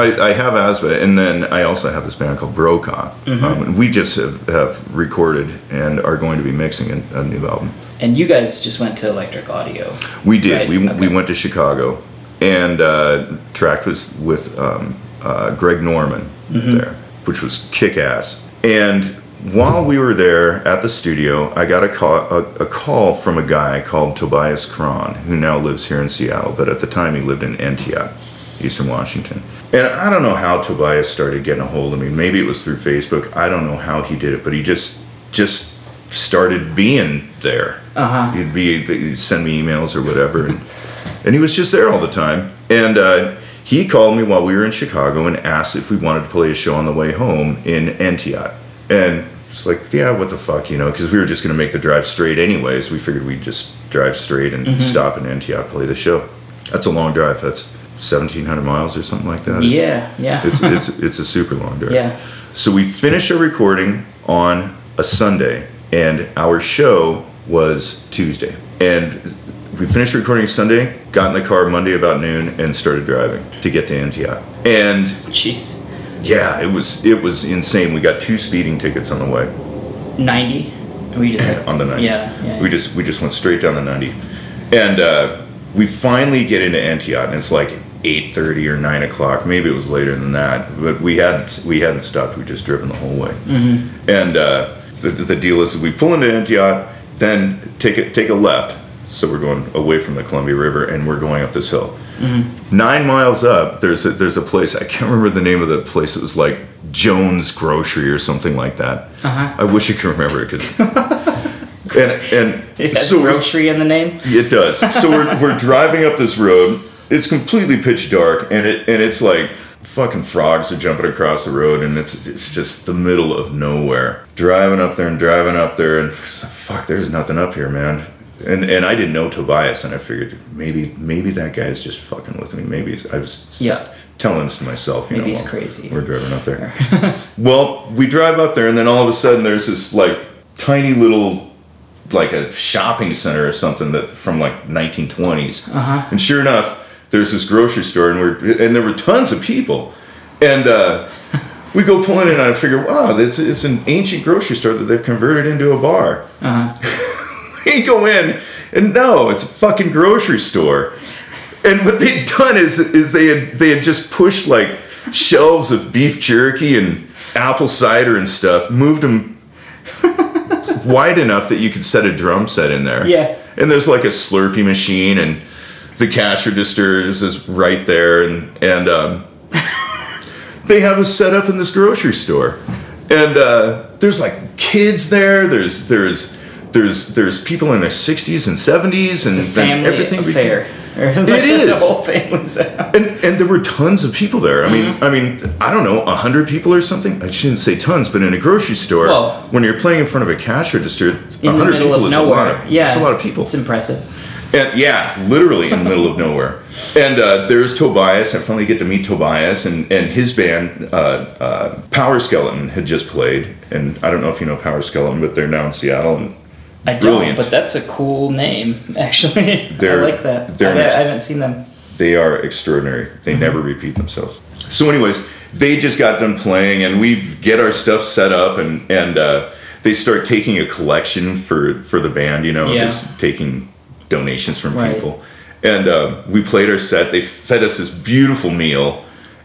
I have Asva, and then I also have this band called Brokaw. Mm-hmm. Um, and we just have, have recorded and are going to be mixing a, a new album. And you guys just went to Electric Audio. We did. Right? We okay. we went to Chicago, and uh, tracked with with um, uh, Greg Norman mm-hmm. there, which was kick ass. And while we were there at the studio, I got a call a, a call from a guy called Tobias Cron, who now lives here in Seattle, but at the time he lived in Entiat, Eastern Washington. And I don't know how Tobias started getting a hold of me. Maybe it was through Facebook. I don't know how he did it, but he just just started being there. Uh-huh. He'd be he'd send me emails or whatever, and and he was just there all the time. And uh, he called me while we were in Chicago and asked if we wanted to play a show on the way home in Entiat. And it's like, yeah, what the fuck, you know? Because we were just going to make the drive straight anyways. We figured we'd just drive straight and mm-hmm. stop in Entiat, play the show. That's a long drive. That's seventeen hundred miles or something like that. Yeah, yeah. It's it's it's a super long drive. Yeah. So we finished our recording on a Sunday, and our show was Tuesday. And we finished recording Sunday, got in the car Monday about noon, and started driving to get to Entiat. And jeez. Yeah, it was it was insane. We got two speeding tickets on the way. ninety We just on the ninety. Yeah, yeah. We just we just went straight down the ninety, and uh, we finally get into Entiat, and it's like eight thirty or nine o'clock, maybe it was later than that, but we hadn't we hadn't stopped, we just driven the whole way. Mm-hmm. And uh, the, the deal is we pull into Entiat, then take a, take a left, so we're going away from the Columbia River, and we're going up this hill. Mm-hmm. Nine miles up, there's a, there's a place, I can't remember the name of the place, it was like Jones Grocery or something like that. Uh-huh. I wish I could remember it, because... And and it has so grocery in the name. It does. So we're we're driving up this road. It's completely pitch dark, and it and it's like fucking frogs are jumping across the road, and it's it's just the middle of nowhere. Driving up there and driving up there, and fuck, there's nothing up here, man. And and I didn't know Tobias, and I figured maybe maybe that guy's just fucking with me. Maybe I was yeah. telling this to myself. You maybe know, he's crazy. We're driving up there. Well, we drive up there, and then all of a sudden there's this like tiny little, like a shopping center or something that from like nineteen twenties. Uh-huh. And sure enough, there's this grocery store, and we're and there were tons of people, and uh, we go pulling in, and I figure, wow, it's it's an ancient grocery store that they've converted into a bar. Uh-huh. We go in, and no, it's a fucking grocery store. And what they'd done is is they had they had just pushed like shelves of beef jerky and apple cider and stuff, moved them. wide enough that you could set a drum set in there. Yeah. And there's like a Slurpee machine, and the cash registers is right there, and and um, they have a setup in this grocery store, and uh, there's like kids there. There's there's there's there's people in their sixties and seventies, and, it's a family and everything affair. Became, It like is. The whole thing was out. And and there were tons of people there. I mean, mm-hmm. I mean, I don't know, a hundred people or something. I shouldn't say tons, but in a grocery store, well, when you're playing in front of a cash register, a hundred people is nowhere. a lot. Of, yeah, it's a lot of people. It's impressive. And yeah, literally in the middle of nowhere. And uh, there's Tobias. I finally get to meet Tobias, and, and his band, uh, uh, Power Skeleton, had just played. And I don't know if you know Power Skeleton, but they're now in Seattle. And I don't, Brilliant. But that's a cool name, actually. They're, I like that. I, I haven't seen them. They are extraordinary. They mm-hmm. never repeat themselves. So anyways, they just got done playing, and we get our stuff set up, and, and uh, they start taking a collection for, for the band, you know, yeah. just taking donations from right. people. And uh, we played our set. They fed us this beautiful meal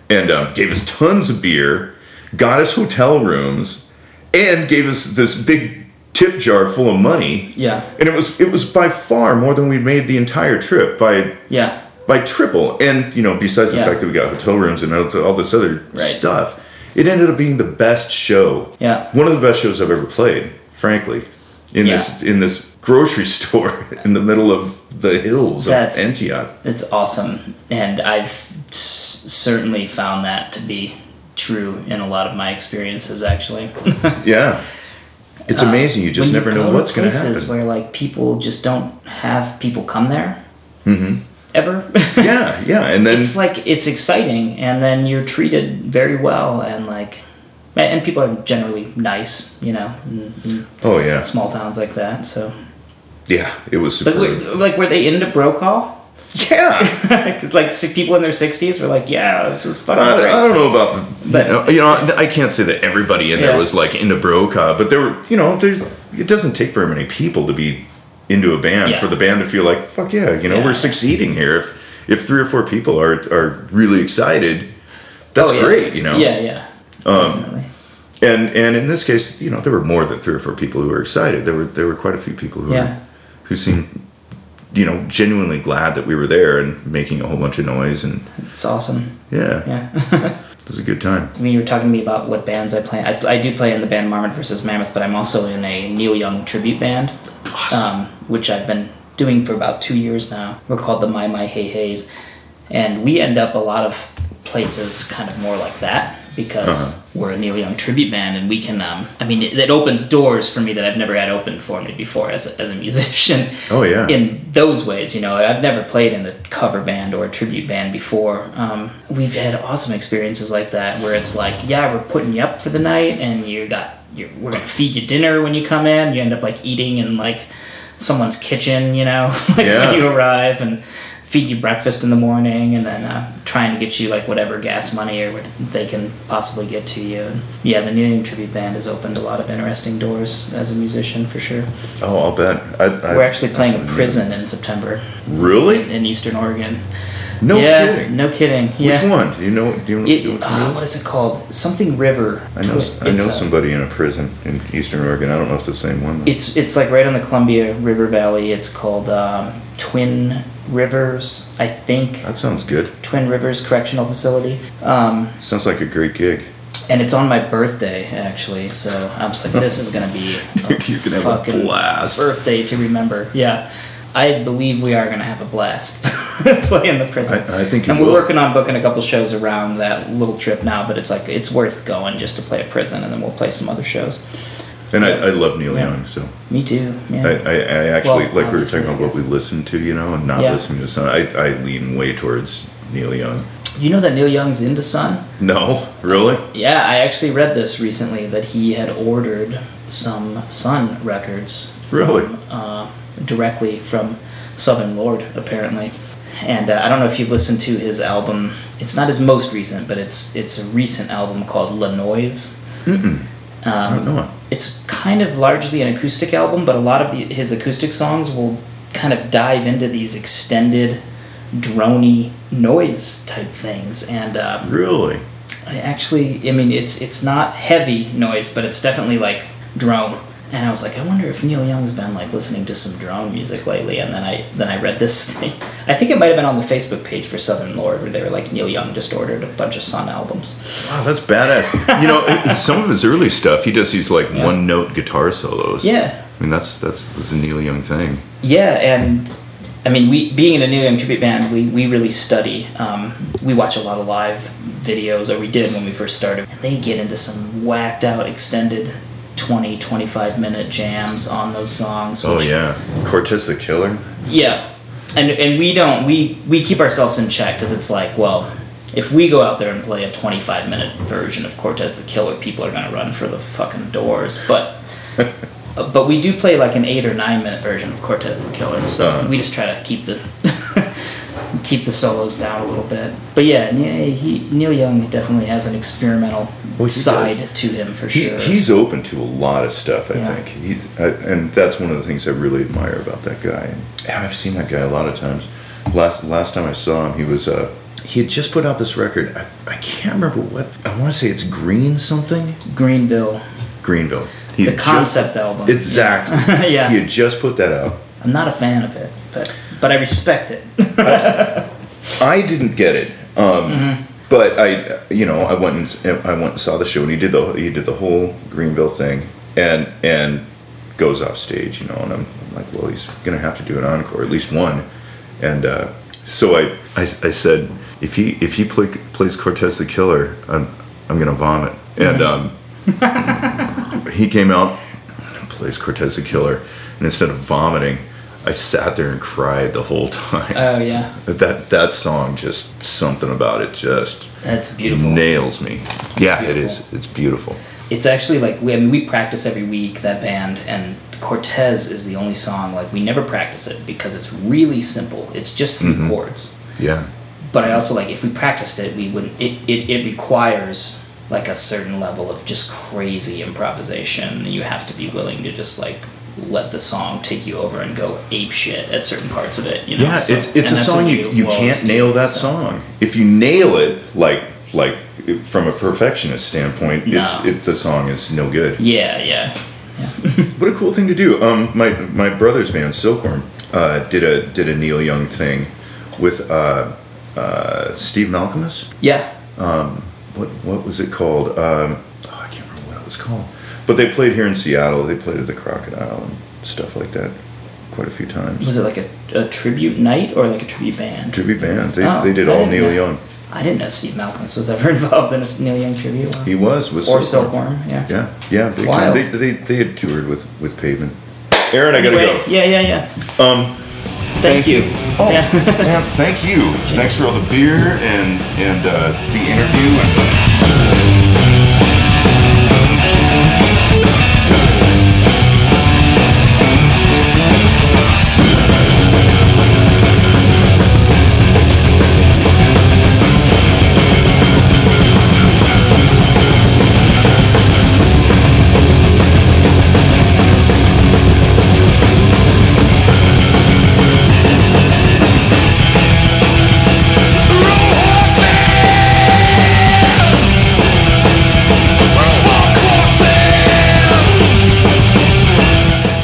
and uh, gave us tons of beer, got us hotel rooms, and gave us this big tip jar full of money. Yeah. And it was it was by far more than we made the entire trip by yeah. by triple. And, you know, besides the yeah. fact that we got hotel rooms and all this other right. stuff, it ended up being the best show. Yeah. One of the best shows I've ever played, frankly, in yeah. this in this grocery store in the middle of the hills That's, of Entiat. It's awesome. And I've s- certainly found that to be true in a lot of my experiences, actually. yeah. It's amazing. You just um, never you know what's going to happen. Places where like people just don't have people come there, mm-hmm. ever. yeah, yeah, and then it's like it's exciting, and then you're treated very well, and like, and people are generally nice, you know. In, in oh yeah. Small towns like that, so. Yeah, it was. Super but were, like, were they into Brokaw? Yeah, like people in their sixties were like, "Yeah, this is fucking." I, great. I don't know about, but you know, you know, I can't say that everybody in yeah. there was like into Brokaw, but there were, you know, there's. It doesn't take very many people to be into a band yeah. for the band to feel like, "Fuck yeah," you know, yeah. we're succeeding here. If if three or four people are are really excited, that's oh, yeah. great, you know. Yeah, yeah. Um, Definitely. And and in this case, you know, there were more than three or four people who were excited. There were there were quite a few people who yeah. were, who seemed. You know, genuinely glad that we were there and making a whole bunch of noise. And it's awesome. Yeah. Yeah. It was a good time. I mean, you were talking to me about what bands I play. I, I do play in the band Marmot versus Mammoth, but I'm also in a Neil Young tribute band, awesome. um, which I've been doing for about two years now. We're called the My My Hey Hey's. And we end up a lot of places kind of more like that because uh-huh. we're a Neil Young tribute band, and we can, um, I mean, it, it opens doors for me that I've never had opened for me before as a, as a musician. Oh, yeah. In those ways, you know, I've never played in a cover band or a tribute band before. Um, we've had awesome experiences like that where it's like, yeah, we're putting you up for the night, and you got, you're, we're going to feed you dinner when you come in. You end up, like, eating in, like, someone's kitchen, you know, like yeah. when you arrive, and feed you breakfast in the morning, and then uh, trying to get you like whatever gas money or what they can possibly get to you. And yeah, the Neil Young tribute band has opened a lot of interesting doors as a musician for sure. Oh, I'll bet. I, I, We're actually playing a prison in September. Really? In, in Eastern Oregon. No yeah, kidding. No kidding. Yeah. Which one? Do you know? Do you, do you know it, uh, what is it called? Something River. I know. It's I know a, somebody in a prison in Eastern Oregon. I don't know if it's the same one. Though. It's it's like right on the Columbia River Valley. It's called um, Twin Rivers, I think. That sounds good. Twin Rivers Correctional Facility. Um, sounds like a great gig. And it's on my birthday, actually. So I was like, this is gonna be a You're gonna fucking have a blast. Birthday to remember. Yeah. I believe we are going to have a blast playing the prison. I, I think you And we're will. working on booking a couple shows around that little trip now, but it's like it's worth going just to play a prison, and then we'll play some other shows. And yeah. I, I love Neil yeah. Young, so. Me too, yeah. I, I, I actually, well, like we were talking about what we listen to, you know, and not yeah. listening to Sun. I, I lean way towards Neil Young. You know that Neil Young's into Sun? No, really? Um, yeah, I actually read this recently, that he had ordered some Sun records. Really? From, uh, directly from Southern Lord, apparently. And uh, I don't know if you've listened to his album. It's not his most recent, but it's it's a recent album called La Noise. Mm-mm. Um, I don't know it. It's kind of largely an acoustic album, but a lot of the, his acoustic songs will kind of dive into these extended, droney noise type things. And um, really? I actually, I mean, it's it's not heavy noise, but it's definitely like drone. And I was like, I wonder if Neil Young's been like listening to some drone music lately. And then I then I read this thing. I think it might have been on the Facebook page for Southern Lord, where they were like, Neil Young just ordered a bunch of Sunn albums. Wow, that's badass. You know, some of his early stuff, he does these like yeah. one note guitar solos. Yeah. I mean, that's that's, that's a Neil Young thing. Yeah, and I mean, we being in a Neil Young tribute band, we we really study. Um, we watch a lot of live videos, or we did when we first started. And they get into some whacked out extended twenty, twenty-five minute jams on those songs. Which, oh yeah, Cortez the Killer. Yeah, and and we don't we we keep ourselves in check, because it's like, well, if we go out there and play a twenty-five minute version of Cortez the Killer, people are gonna run for the fucking doors. But but we do play like an eight or nine minute version of Cortez the Killer, so uh-huh. we just try to keep the keep the solos down a little bit. But yeah, he, Neil Young definitely has an experimental. Well, side does. To him for sure. He, he's open to a lot of stuff, I yeah. think. He's, I, and that's one of the things I really admire about that guy. And I've seen that guy a lot of times. Last last time I saw him, he was uh, he had just put out this record. I, I can't remember what. I want to say it's Green something. Greenville. Greenville. He the concept just, album. Exactly. Yeah. He had just put that out. I'm not a fan of it, but but I respect it. I, I didn't get it. Um, mm-hmm. But I, you know, I went and I went and saw the show, and he did the he did the whole Greenville thing, and and goes off stage, you know, and I'm, I'm like, well, he's gonna have to do an encore, at least one, and uh, so I, I, I said, if he if he play, plays Cortez the Killer, I'm I'm gonna vomit, and um, he came out and plays Cortez the Killer, and instead of vomiting, I sat there and cried the whole time. Oh yeah. That that song, just something about it, just that's beautiful. Nails me. It's yeah, beautiful. It is. It's beautiful. It's actually like we. I mean, we practice every week, that band, and Cortez is the only song like we never practice it, because it's really simple. It's just three mm-hmm. chords. Yeah. But I also like, if we practiced it, we wouldn't. It it, it requires like a certain level of just crazy improvisation. You have to be willing to just like. Let the song take you over and go ape shit at certain parts of it. You know? Yeah, so, it's it's a song you, you can't nail that so. Song. If you nail it, like like from a perfectionist standpoint, no. it's it, the song is no good. Yeah, yeah. yeah. What a cool thing to do. Um, my my brother's band Silkworm uh, did a did a Neil Young thing with uh, uh, Steve Malcolmus. Yeah. Um, what what was it called? Um, oh, I can't remember what it was called. But they played here in Seattle. They played at the Crocodile and stuff like that quite a few times. Was it like a, a tribute night or like a tribute band? Tribute band. They oh, they did I all Neil know. Young. I didn't know Steve Malcolmus was ever involved in a Neil Young tribute. Or, he was. With or Silkworm. Silkworm, yeah. Yeah, yeah. Big time. They, they, they had toured with, with Pavement. Aaron, I gotta Wait, go. Yeah, yeah, yeah. Um, Thank, thank you. you. Oh, yeah. Man, thank you. Jeez. Thanks for all the beer and, and uh, the interview. And, uh,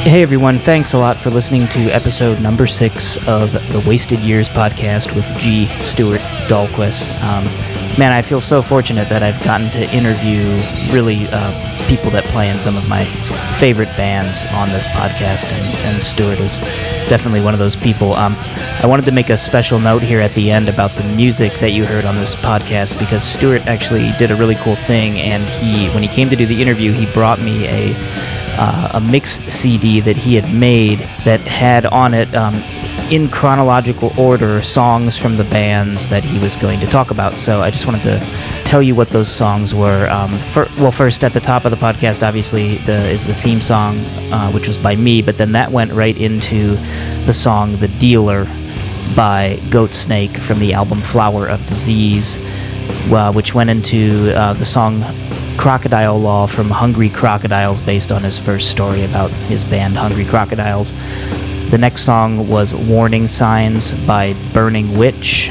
Hey everyone, thanks a lot for listening to episode number six of the Wasted Years podcast with G. Stuart Dahlquist. Um, man, I feel so fortunate that I've gotten to interview really uh, people that play in some of my favorite bands on this podcast, and, and Stuart is definitely one of those people. Um, I wanted to make a special note here at the end about the music that you heard on this podcast, because Stuart actually did a really cool thing, and he, when he came to do the interview, he brought me a... Uh, a mix C D that he had made that had on it, um, in chronological order, songs from the bands that he was going to talk about. So I just wanted to tell you what those songs were. Um, for, well, first, at the top of the podcast, obviously, the, is the theme song, uh, which was by me, but then that went right into the song The Dealer by Goatsnake from the album Flower of Disease, uh, which went into uh, the song Crocodile Law from Hungry Crocodiles, based on his first story about his band Hungry Crocodiles. The next song was Warning Signs by Burning Witch.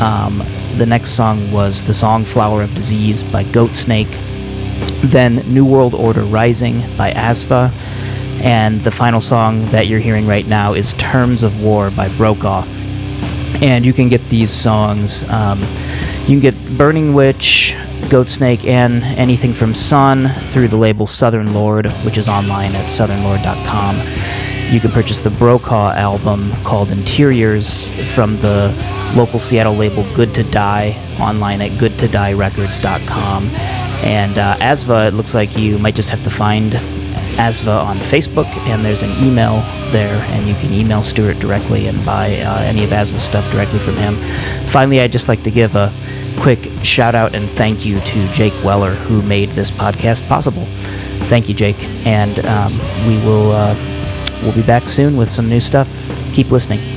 Um, the next song was the song Flower of Disease by Goatsnake. Then New World Order Rising by Asva. And the final song that you're hearing right now is Terms of War by Brokaw. And you can get these songs. Um, you can get Burning Witch, Goatsnake, and anything from Sunn through the label Southern Lord, which is online at southern lord dot com. You can purchase the Brokaw album called Interiors from the local Seattle label Good to Die, online at good to die records dot com. And uh, Asva, it looks like you might just have to find Asva on Facebook, and there's an email there, and you can email Stuart directly and buy uh, any of Asva's stuff directly from him. Finally, I'd just like to give a quick shout out and thank you to Jake Weller, who made this podcast possible. Thank you, Jake, and um, we will uh, we'll be back soon with some new stuff. Keep listening.